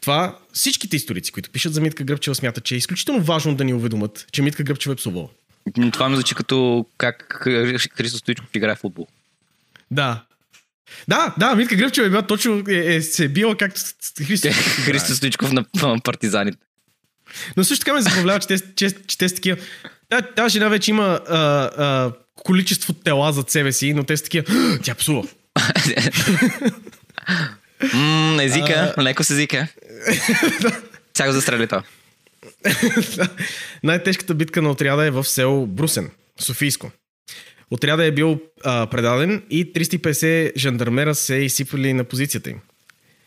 Това всичките историци, които пишат за Митка Гръбчева, смятат, че е изключително важно да ни уведомят, че Митка Гръбчева е псувала. Това ми звучи като как Христо Стоичков играе в футбол. Да. Да, Митка Гръбчева е била точно се е била както Христо Стоичков на партизаните. Но също така ме забавлява, че те са такива. Та жена вече има количество тела зад себе си, но те са такива. Тя псува. Езика, леко с езика. Тя го застрели това. Най-тежката битка на отряда е в село Брусен, Софийско. Отряда е бил предаден и 350 жандармера се изсипали на позицията им.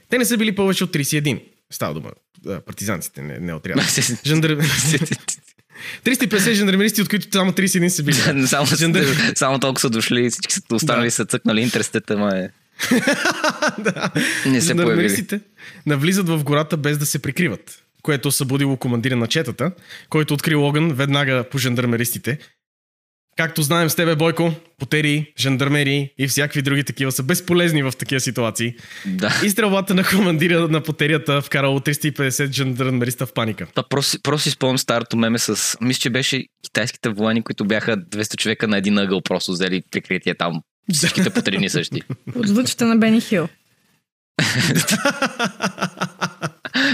Те не са били повече от 31. Става дума. Партизанците не отряда. 350 жандармеристи, от които само 31 са били. Само толкова са дошли, всички са останали, са цъкнали интересите, не се появили. Навлизат в гората без да се прикриват, което събудило командира на четата, който открил огън веднага по жандармеристите. Както знаем с тебе, Бойко, потери, жандармери и всякакви други такива са безполезни в такива ситуации. Да. И стрелбата на командира на потерията вкарало 350 жандармериста в паника. Та просто си спомням старото меме с... Мисля, че беше китайските воени, които бяха 200 човека на един ъгъл, просто взели прикритие там. Всичките потерени същи. Отзвучите на Бени Хил.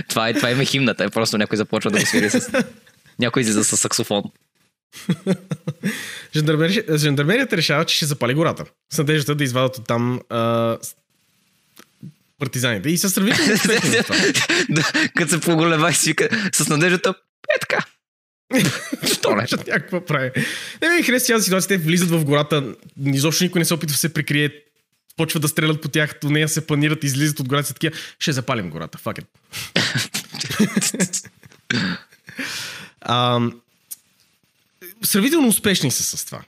Това има химната. Е просто някой започва да го свири с... Някой излиза с саксофон. Жандармерията решава, че ще запали гората с надеждата да извадат от там партизаните и са сравнително успешни. Като се поголева и свика с надеждата, е така. Някаква прави. Не ми харесва тази ситуация, те влизат в гората, изобщо никой не се опитва да се прикрие, почват да стрелят по тях, от нея се планират, излизат от гората и такива, ще запалим гората, fuck it. Сравнително успешни са с това.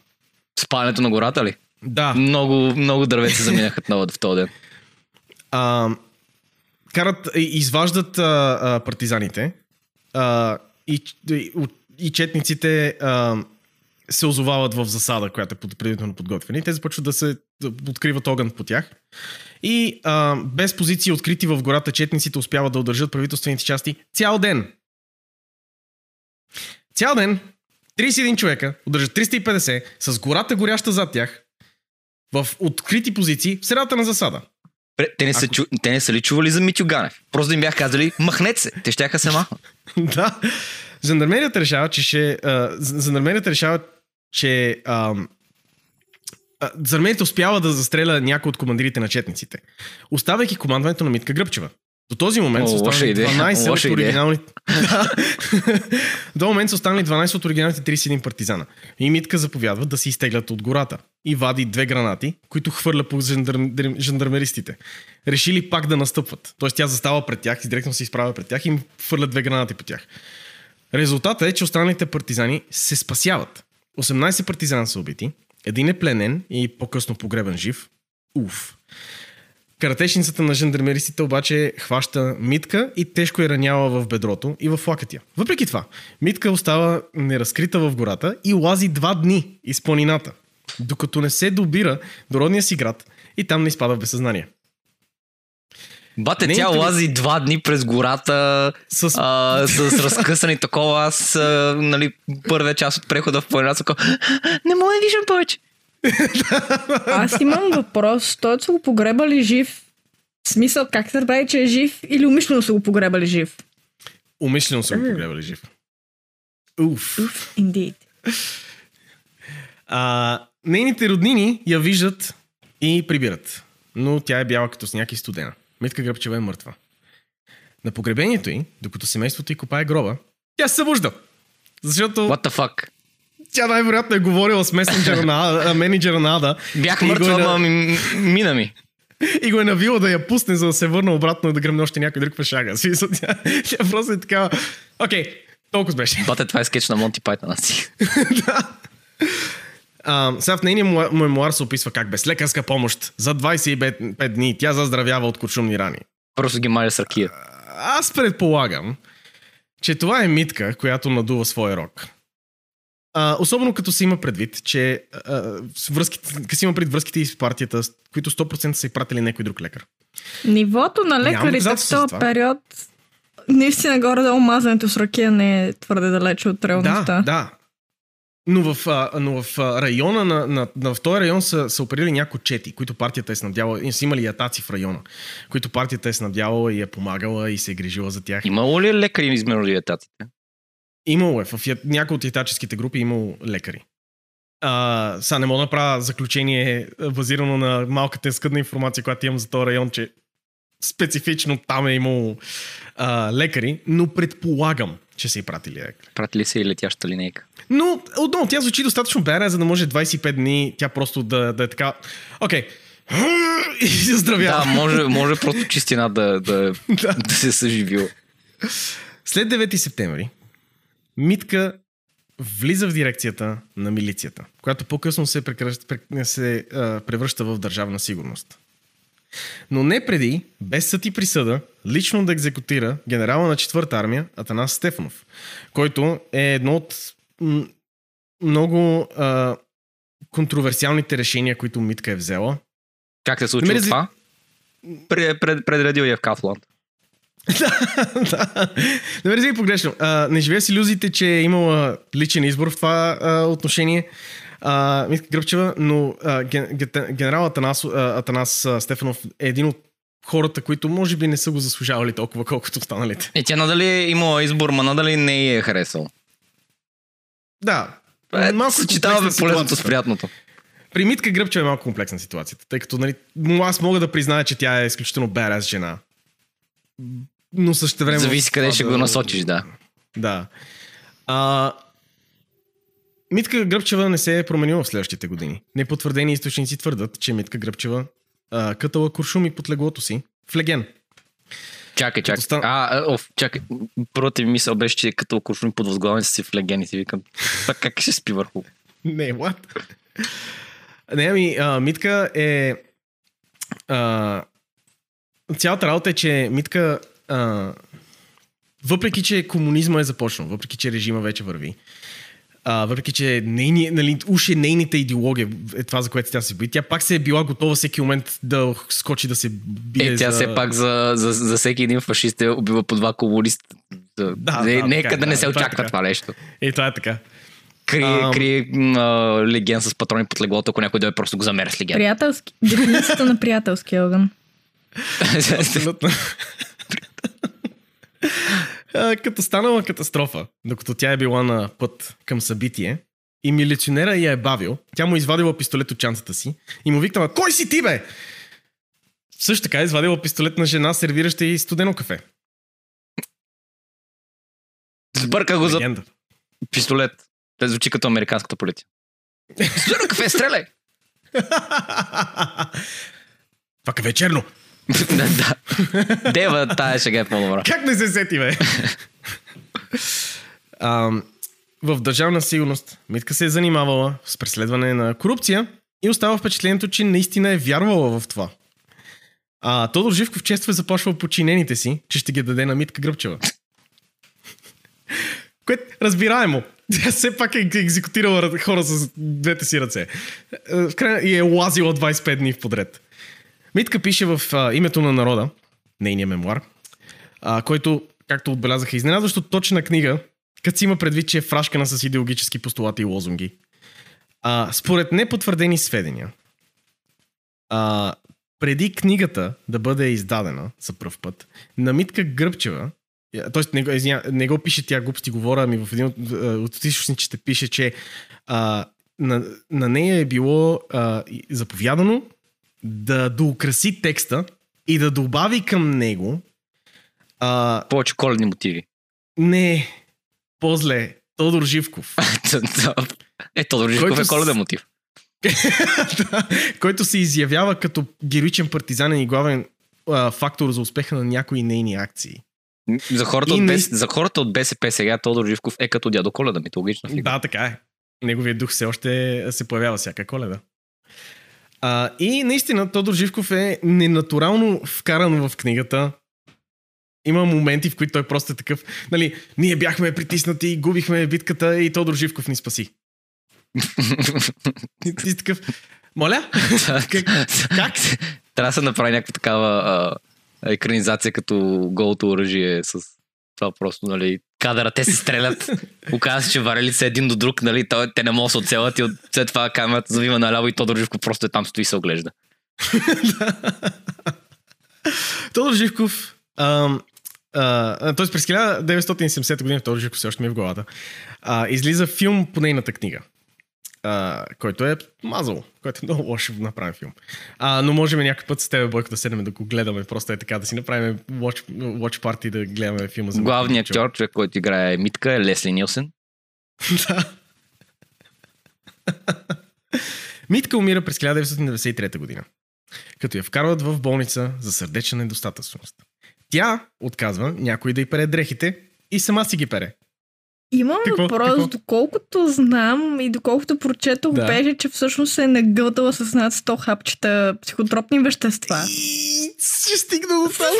Спалянето на гората ли? Да. Много дървета заминаха в този ден. Изваждат партизаните и четниците се озовават в засада, която е предварително подготвена. И те започват да се откриват огън по тях. И без позиции открити в гората, четниците успяват да удържат правителствените части цял ден. Цял ден 31 човека удържат 350 с гората горяща зад тях в открити позиции в средата на засада. Те не са ли чували за Митю Ганев? Просто да им бях казали, махнете се, те щяха се махнат. Да. Жандармерията решава, че ще... Жандармерията успява да застреля някой от командирите на четниците, оставяйки командването на Митка Гръбчева. До този момент са останали 12 от оригиналните... До момент са останали 12 от оригиналните 31 партизана. И Митка заповядва да се изтеглят от гората и вади 2 гранати, които хвърля по жандармеристите. Решили пак да настъпват. Тоест тя застава пред тях, директно се изправя пред тях и им хвърля 2 гранати по тях. Резултатът е, че останалите партизани се спасяват. 18 партизана са убити, един е пленен и по-късно погребен жив. Уф! Каратешницата на жандармеристите обаче хваща Митка и тежко е раняла в бедрото и в лакътя. Въпреки това, Митка остава неразкрита в гората и лази 2 дни из планината, докато не се добира до родния си град и там не изпада в безсъзнание. Бате, тя лази 2 дни през гората с разкъсани такова. Аз, първия част от прехода в планината, не мога да виждам повече. Аз имам въпрос. Той са го погребали жив. В смисъл, как се разбере, че е жив, или умишлено са го погребали жив? Умишлено са го погребали жив. Уф. Уф, indeed. Нейните роднини я виждат и прибират. Но тя е бяла като сняг и студена. Митка Гръбчева е мъртва. На погребението й, докато семейството й копае гроба, тя се събужда. Защото... What the fuck? Тя най-вероятно е говорила с менеджера на Ада. Бях мъртва, мина ми. И го е навила да я пусне, за да се върна обратно и да гръмне още някой друг пешага. Тя просто е такава... Окей, толкова беше. Бате, това е скетч на Монти Пайтън. Сега в нейния мемуар се описва как без лекарска помощ за 25 дни тя заздравява от куршумни рани. Просто ги мали с ракия. Аз предполагам, че това е Митка, която надува своя рок. Особено като се има предвид, че се има предвид връзките и с партията, които 100% са и пратили някой друг лекар. Нивото на лекарите в този период, наистина горе-долу мазането с ракия не е твърде далече от реалността. Да, да. Но в района в този район са оперирали някои чети, които партията е снабдявала, и са имали атаци в района, които партията е снабдявала и е помагала и се е грижила за тях. Имало ли лекари измерили атаците? Имало е. В някои от етатическите групи имало лекари. Сега не мога да направя заключение базирано на малката скъдна информация, която имам за този район, че специфично там е имало лекари, но предполагам, че са и пратили лекари. Пратили са и летяща линейка. Но отново тя звучи достатъчно бера, за да може 25 дни тя просто да е така... Окей. И се здравява. Да, може просто чистина да се съживила. След 9 септември Митка влиза в дирекцията на милицията, която по-късно се превръща в държавна сигурност. Но не преди, без съд и присъда, лично да екзекутира генерала на 4-та армия Атанас Стефанов, който е едно от много контроверсиалните решения, които Митка е взела. Как се случи това? Предредил я в Кафланд. Да. Не ме погрешно. Не живея с илюзиите, че е имала личен избор в това отношение. Митка Гръбчева, но генерал Атанас Стефанов е един от хората, които може би не са го заслужавали толкова, колкото останалите. Тя надали е имала избор, ма надали не е харесал. Да. Малко съчетава полезното с приятното. При Митка Гръбчева е малко комплексна ситуацията, тъй като аз мога да призная, че тя е изключително badass жена. Но същевременно... Зависи къде ще го насочиш, да. Да. Митка Гръбчева не се е променила в следващите години. Непотвърдени източници твърдат, че Митка Гръбчева кътала куршуми под леглото си в леген. Чакай. Чакай. Първата ми мисъл беше, че е кътала куршуми под възглавници си в леген и си викам, това как ще спи върху? Не, what? Не, ами, Митка е... Цялата работа е, че Митка, въпреки че комунизма е започнал, въпреки че режима вече върви, въпреки че уше нейната идеология е това, за което тя се бои, тя пак се е била готова всеки момент да скочи да се бие. Тя се пак за всеки един фашист е убива по два комуниста. Нека да не се очаква това нещо. Е, това е така. Крие леген с патрони под леглото, ако някой дойде просто го замеря с леген. Приятелски. Дефиницията на приятелски огън. Абсолютно. Като станала катастрофа, докато тя е била на път към събитие и милиционера я е бавил, тя му извадила пистолет от чантата си и му викнала: "Кой си ти, бе?" Също така извадила пистолет на жена, сервираща и студено кафе. Сбърка го за пистолет. Те звучи като американската полиция. "Студено кафе, стреляй!" "Това кафе е черно." Да. Дева, тая шега е по-добра. Как не се сети, бе? В държавна сигурност Митка се е занимавала с преследване на корупция и остава впечатлението, че наистина е вярвала в това. Тодор Живков често е заплашвал подчинените си, че ще ги даде на Митка Гръбчева. Което разбираемо. Тя все пак е екзекутирала хора с двете си ръце. И е лазила 25 дни в подред. Митка пише в името на народа, нейния мемуар, който, както отбелязаха, изненадващо точна книга, като си има предвид, че е фрашкана с идеологически постулати и лозунги. Според непотвърдени сведения, преди книгата да бъде издадена за пръв път, на Митка Гръбчева, не го пише тя глупости говоря, ами в един от източниците пише, че на нея е било заповядано да доукраси текста и да добави към него повече коледни мотиви. Не, по-зле, Тодор Живков. Тодор Живков е коледен мотив. Който се изявява като героичен партизанен и главен фактор за успеха на някои нейни акции. За хората от БСП сега Тодор Живков е като дядо Коледа, митологична фигура. Да, така е. Неговият дух все още се появява всяка Коледа. И наистина Тодор Живков е ненатурално вкаран в книгата. Има моменти, в които той просто е такъв. Нали, ние бяхме притиснати, губихме битката и Тодор Живков ни спаси. И такъв, моля? Как? Трябва да се направи някаква такава екранизация като голото оръжие с това просто, нали, кадъра, те се стрелят. Оказва се, че варели се един до друг, нали, те не могат да се оцелят и след това камерата завива наляво и Тодор Живков просто е там стои и се оглежда. Тодор Живков, т.е. през 1970 година Тодор Живков все още ми е в главата, излиза филм по нейната книга, който е мазал, който е много лошо да направим филм. Но можем някакъв път с тебе, Бойко, да седнем да го гледаме, просто е така, да си направим watch party, да гледаме филма. За главният актьор, човек, който играе Митка, е Лесли Нилсен. Да. Митка умира през 1993 година, като я вкарват в болница за сърдечна недостатъчност. Тя отказва някой да й пере дрехите и сама си ги пере. Имам въпрос, доколкото знам и доколкото прочетох, да, беше, че всъщност се е нагълтала с над 100 хапчета психотропни вещества. И ще стигнало само.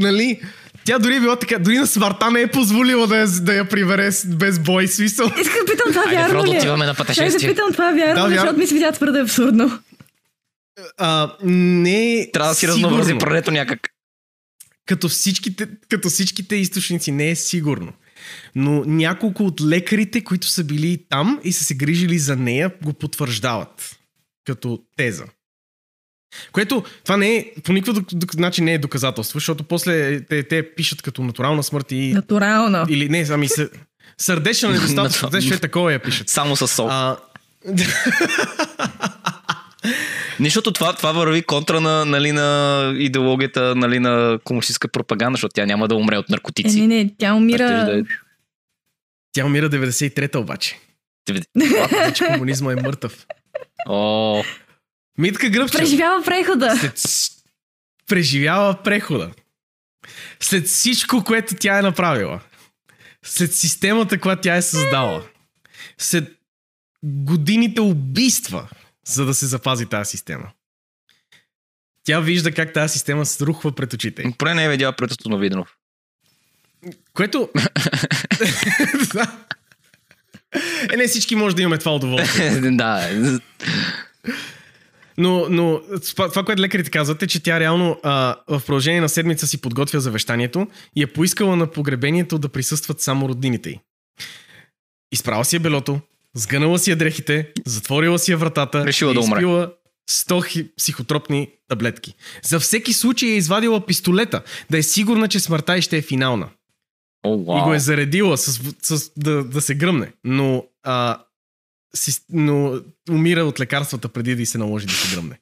Нали? Тя дори е била така, дори на сварта не е позволила да я привере без бой, смисъл. Искам да питам това вярно ли е. Ще да питам това вярно, защото ми се видя твърде абсурдно. Не, трябва да си разнообрази прането някак. Като всичките източници не е сигурно. Но няколко от лекарите, които са били там и са се грижили за нея, го потвърждават като теза. Което това не е, по никакъв начин не е доказателство, защото после те пишат като натурална смърт и... Натурална. Или не, ами сърдечна недостатъчност, сърдечно е такова я пишат. Само със сол. Нещото това върви контра на, нали, на идеологията, нали, на комунистическа пропаганда, защото тя няма да умре от наркотици. Не, тя умира... Тя умира 93-та обаче. Вече комунизма е мъртъв. Митка Гръбчева. Преживява прехода. Преживява прехода. След всичко, което тя е направила. След системата, която тя е създала. След годините убийства, за да се запази тази система. Тя вижда как тази система срухва пред очите ѝ. Поне не е видяла правителството на Виденов. Което... не всички може да имаме това удоволствие. Да. Но това, което лекарите казват, е, че тя реално в продължение на седмица си подготвя завещанието и е поискала на погребението да присъстват само роднините ѝ. Изправила си е белото, сгънала си я дрехите, затворила си я вратата, решила и да изпила 100 психотропни таблетки. За всеки случай е извадила пистолета, да е сигурна, че смъртта ѝ ще е финална. И го е заредила да се гръмне. Но умира от лекарствата преди да ѝ се наложи да се гръмне.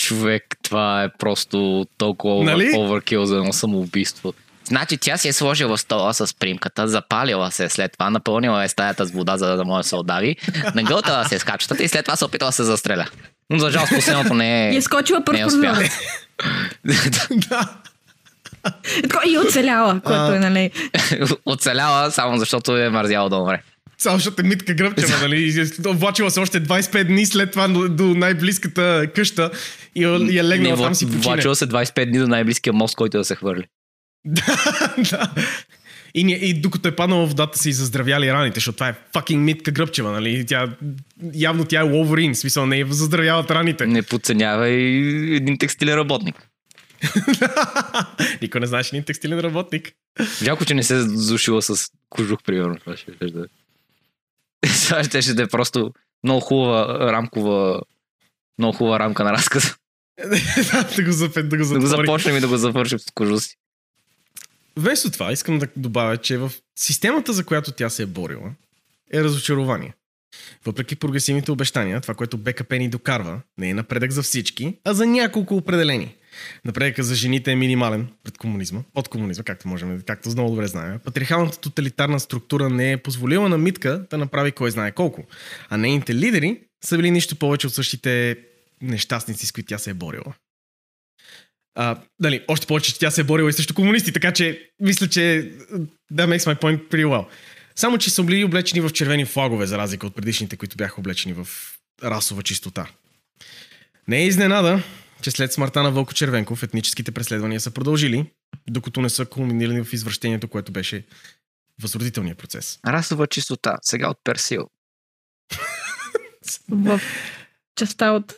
Човек, това е просто толкова overkill за едно самоубийство. Значи тя си е сложила стола с примката, запалила се след това, напълнила е стаята с вода, за да може да се удари, нагълтала се с качетата и след това се опитала да се застреля. Но за жал с последното не е... И е скочила първозна. И оцеляла, което е, нали... Оцеляла само защото е мързяла да умре. Само защото е Митка Гръбчева, нали? Влачила се още 25 дни след това до най-близката къща и я легнала там си почине. Влачила се 25 дни до най-близкия мост, който да се хвърли. Да. И докато е паднала водата, са и заздравяли раните, защото това е fucking Митка Гръбчева, нали? Явно тя е Wolverine, в смисъл не заздравяват раните. Не подценявай един текстилен работник. Никой не знаеш един текстилен работник. Жалко, че не се зашила с кожух, примерно. Това ще да е просто много хубава рамкова, много хубава рамка на разказ. Да го започнем и да го завършим с кожух си. Вместо това искам да добавя, че в системата, за която тя се е борила, е разочарование. Въпреки прогресивните обещания, това, което БКП ни докарва, не е напредък за всички, а за няколко определени. Напредъка за жените е минимален пред комунизма, от комунизма, както много добре знаем. Патриархалната тоталитарна структура не е позволила на Митка да направи кой знае колко, а нейните лидери са били нищо повече от същите нещастници, с които тя се е борила. Дали, още повече, че тя се е борила и срещу комунисти, така че мисля, че that makes my point pretty well. Само, че са били облечени в червени флагове, за разлика от предишните, които бяха облечени в расова чистота. Не е изненада, че след смъртта на Вълко Червенков етническите преследвания са продължили, докато не са кулминирани в извращението, което беше възродителния процес. Расова чистота. Сега от Персил. В частта от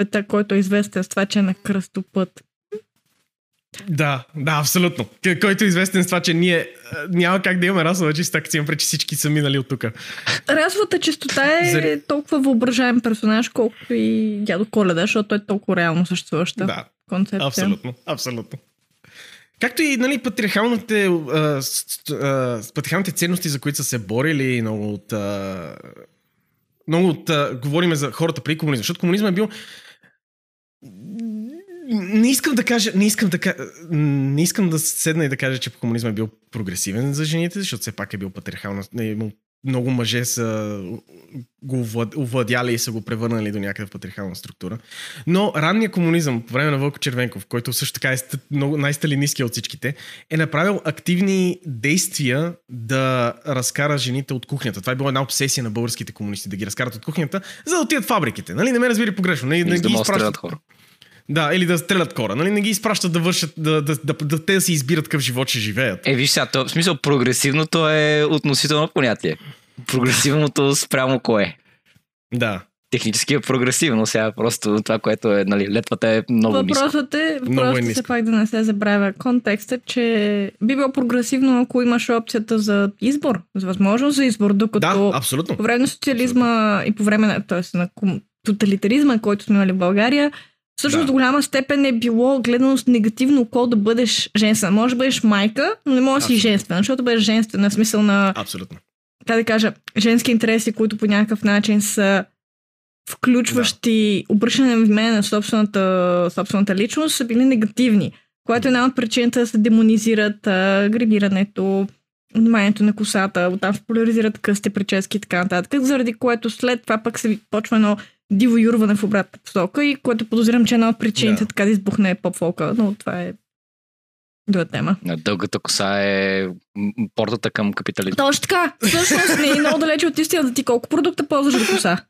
света, който е известен с това, че е на кръстопът. Да, да, абсолютно. Който е известен с това, че ние няма как да имаме расова чистота, като имам пред, че всички са минали от тук. Расовата чистота е толкова въображаем персонаж, колкото и Дядо Коледа, защото той е толкова реално съществуваща концепция. Да, абсолютно, абсолютно. Както и нали, патриархалните ценности, за които са се борили много от говорим за хората при комунизма, защото комунизма е бил... Не искам да седна и да кажа, че комунизма е бил прогресивен за жените, защото все пак е бил патриархално. Много мъже са го овладяли и са го превърнали до някъде в патриархална структура. Но ранният комунизъм, по време на Вълко Червенков, който също така е най-сталинисткият от всичките, е направил активни действия да разкара жените от кухнята. Това е била една обсесия на българските комунисти, да ги разкарат от кухнята, за да отидат в фабриките. Нали? Не ме разбира погрешно. Не, да ги изпращат хора. Да, или да стрелят хора. Нали? Не ги изпращат да вършат, да те да си избират какъв живот ще живеят. Е, виж сега, в смисъл прогресивното е относително понятие. Прогресивното спрямо кое? Да. Технически е прогресивно, сега просто това, което е, нали, летвата е много ниско. Въпросът е пак да не се забравя контекста, че би било прогресивно, ако имаш опцията за избор, за възможност за избор, докато по време на социализма и по време на тоталитаризма, който сме имали в България, всъщност до голяма степен е било гледано с негативно око да бъдеш женствена. Може да бъдеш майка, но не може да си женствена, защото бъдеш женствена в смисъл на... Абсолютно. Как да кажа, женски интереси, които по някакъв начин са включващи обръщане внимание на собствената личност, са били негативни, което е една от причината да се демонизират гримирането, вниманието на косата, оттам се поляризират късите, прически и така нататък, заради което след това пък се почва едно диво юрване в обратната посока и което подозирам, че е една от причините така да избухне поп-фолка, но това е друга тема. Дългата коса е портата към капитализма. Точно така! Всъщност не е много далече от истината. Ти колко продукта ползваш до коса?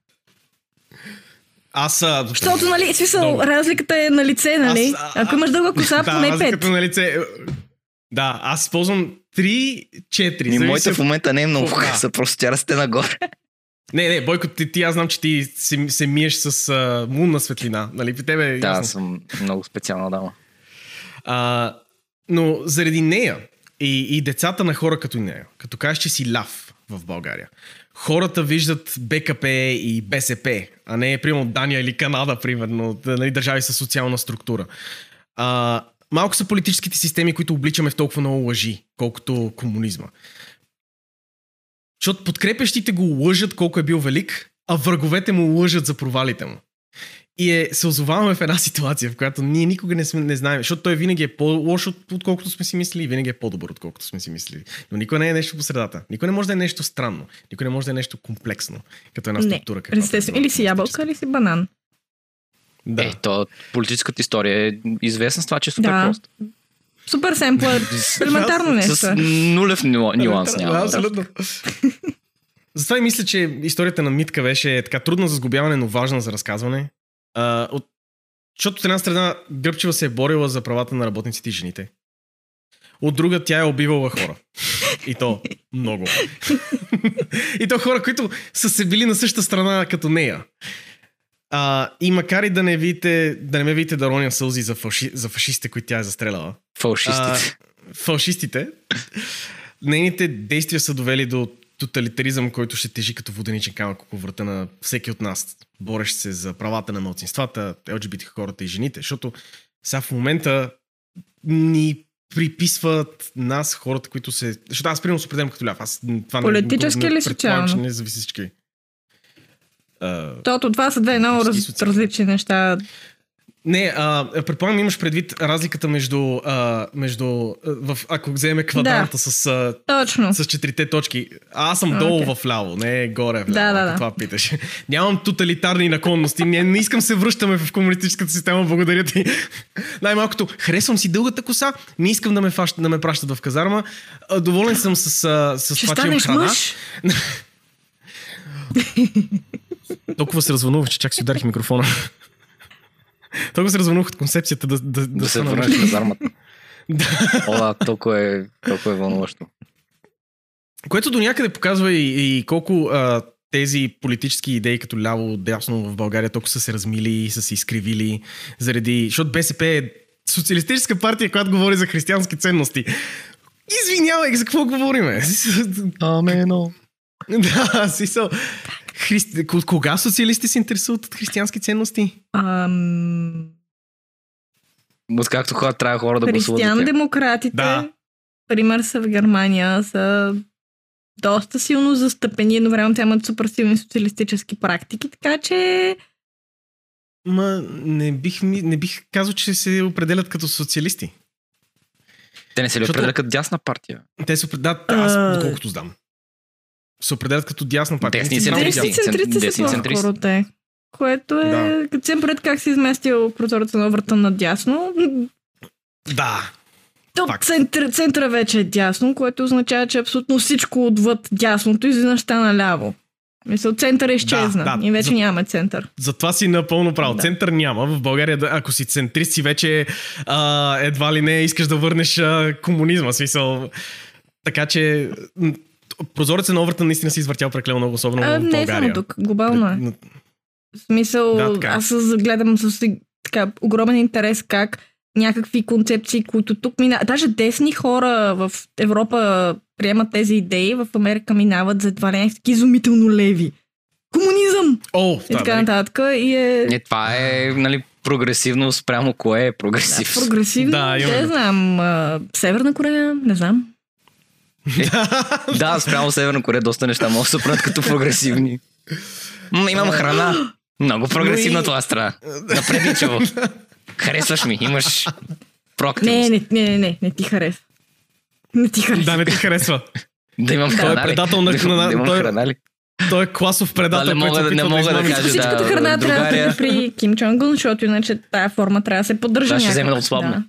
Защото, нали, смисъл, разликата е на лице, нали? Ако имаш дълга коса, поне 5. Разликата на лице... Да, аз използвам 3-4. Моята в момента не е много хаса, просто тя расте нагоре. Не, Бойко, ти аз знам, че ти се миеш с лунна светлина. Нали? При тебе е ясно. Да, съм много специална дама. Но заради нея и децата на хора като нея, като кажеш, че си ляв в България, хората виждат БКП и БСП, а не примерно Дания или Канада, примерно, нали, държави с социална структура. Малко са политическите системи, които обличаме в толкова много лъжи, колкото комунизма. Защото подкрепящите го лъжат колко е бил велик, а враговете му лъжат за провалите му. И се озоваваме в една ситуация, в която ние никога не знаем, защото той винаги е по-лош, отколкото сме си мислили, и винаги е по-добър, отколкото сме си мислили. Но никой не е нещо по средата. Никой не може да е нещо странно. Никой не може да е нещо комплексно, като една структура. Естествено, или си ябълка, или си банан. Да. То политическата история е известна с това, че е супер просто. Супер семпл, елементарно нещо. С нулев нюанс няма. Абсолютно. Затова и мисля, че историята на Митка беше така трудна за сгубяване, но важна за разказване. Защото от една страна Гръбчева се е борила за правата на работниците и жените. От друга тя е убивала хора. И то много. И то хора, които са се били на същата страна като нея. И макар и да не ме видите да роня сълзи за фашистите, които тя е застреляла. Фалшистите. Нейните действия са довели до тоталитаризъм, който ще тежи като воденичен камък около врата на всеки от нас. Борещ се за правата на малцинствата, LGBT хората и жените, защото сега в момента ни приписват нас хората, които се... Защото аз примерно се определям като ляв. Аз това политически или социално? Не зависи всички. Тото това са две много различни неща. Не, предполагам, имаш предвид разликата между ако вземе квадранта с четирите точки. Аз съм долу в ляво, не горе в ляво, ако това питаш. Нямам тоталитарни наклонности, не искам се връщаме в комунистическата система, благодаря ти. Най-малкото, харесвам си дългата коса, не искам да ме пращат в казарма, доволен съм с това, че имам храна. Толкова се развълнувах, че чак си ударих микрофона. Толкова се развълнувах от концепцията да се върнеш в казармата. Ола, толкова е вълнуващо. Което до някъде показва и колко тези политически идеи като ляво, дясно в България толкова са се размили и са се изкривили заради... Защото БСП е социалистическа партия, която говори за християнски ценности. Извинявай, за какво говориме? Амено. Да, смисъл. Кога социалисти се интересуват от християнски ценности? Както хора трябва хора да гласуват. Християн-демократите, да. Пример са в Германия, са доста силно застъпени. Едновременно те имат супер силни социалистически практики, така че... Не бих казал, че се определят като социалисти. Те не се ли определят като дясна партия? Те се определят, аз колкото знам. Се определят като дясна партия. Десни центристи са по-скоро те. Което е... Да. Като съм пред как си изместил прозореца на врата надясно. Да. Центъра вече е дясно, което означава, че абсолютно всичко отвъд дясното изведнъж стана ляво. Мисля, център е изчезна. Да. И вече няма център. Затова си напълно право. Да. Център няма. В България, ако си центрист, си вече едва ли не искаш да върнеш комунизма. Смисъл. Така че... Прозореца на Овъртън наистина си извъртял преклено много, особено в България. Не само тук, глобално е. В смисъл, да, аз гледам с така огромен интерес как някакви концепции, които тук минават. Даже десни хора в Европа приемат тези идеи, в Америка минават за едва някакви изумително леви. Комунизъм! И така нататък. И е... Не, това е, нали, прогресивно спрямо кое е прогресивно. Да, прогресивно, не знам. Северна Корея, не знам. Да, спрямо Северна Корея доста неща могат да се правят като прогресивни. Имам храна. Много прогресивна това страна. Напредничево. Харесваш ми, имаш проактивност. Не ти харесва. Да, не ти харесва. Да имам храна. Той е предател на храна. Той е класов предател, който се опитва да измами. Всичката храна трябва да бъде при Ким Чонг Ун, защото иначе тая форма трябва да се поддържа. Да, ще вземе да отслабне.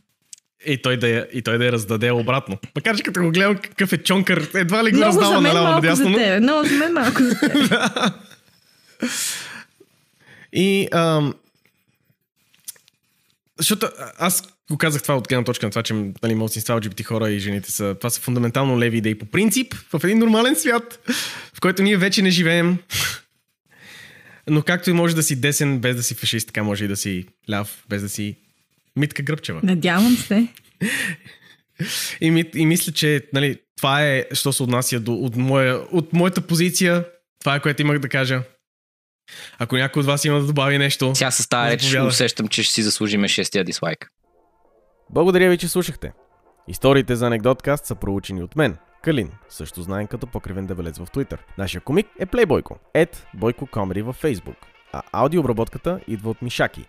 И той да я раздаде обратно. Макар че като го гледам какъв е чонкър, едва ли го раздава наляво надясно. Много за мен, малко за тебе. И защото аз го казах това от гледна точка на това, че нали, малцинства LGBT хора и жените са... Това са фундаментално леви идеи по принцип в един нормален свят, в който ние вече не живеем. Но както и може да си десен без да си фашист, така може и да си ляв без да си Митка Гръбчева. Надявам се. И мисля, че нали, това е, що се отнася от моята позиция. Това е, което имах да кажа. Ако някой от вас има да добави нещо... Сега с тази реч усещам, че ще си заслужиме 6-тия дизлайк. Благодаря ви, че слушахте. Историите за Анекдоткаст са проучени от мен, Калин, също знаем като Покривен дебелец в Twitter. Нашия комик е Плейбойко, @BoykoComedy във Facebook. А аудиообработката идва от Мишаки.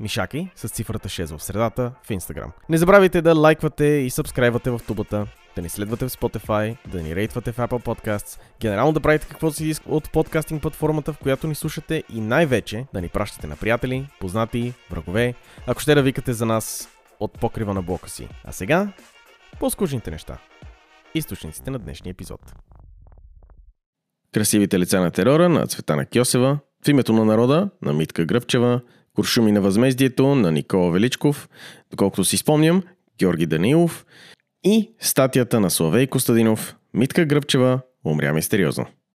@Мишаки с цифрата 6 в средата в Instagram. Не забравяйте да лайквате и сабскрайбвате в тубата, да ни следвате в Spotify, да ни рейтвате в Apple Podcasts, генерално да правите каквото си иска от подкастинг платформата, в която ни слушате и най-вече да ни пращате на приятели, познати, врагове, ако ще да викате за нас от покрива на блока си. А сега, по-скучните неща. Източниците на днешния епизод. Красивите лица на терора на Цветана Кьосева, В името на народа на Митка Гръбчева, Куршуми на възмездието на Никола Величков, доколкото си спомням, Георги Даниилов и статията на Славей Костадинов, Митка Гръбчева умря мистериозно.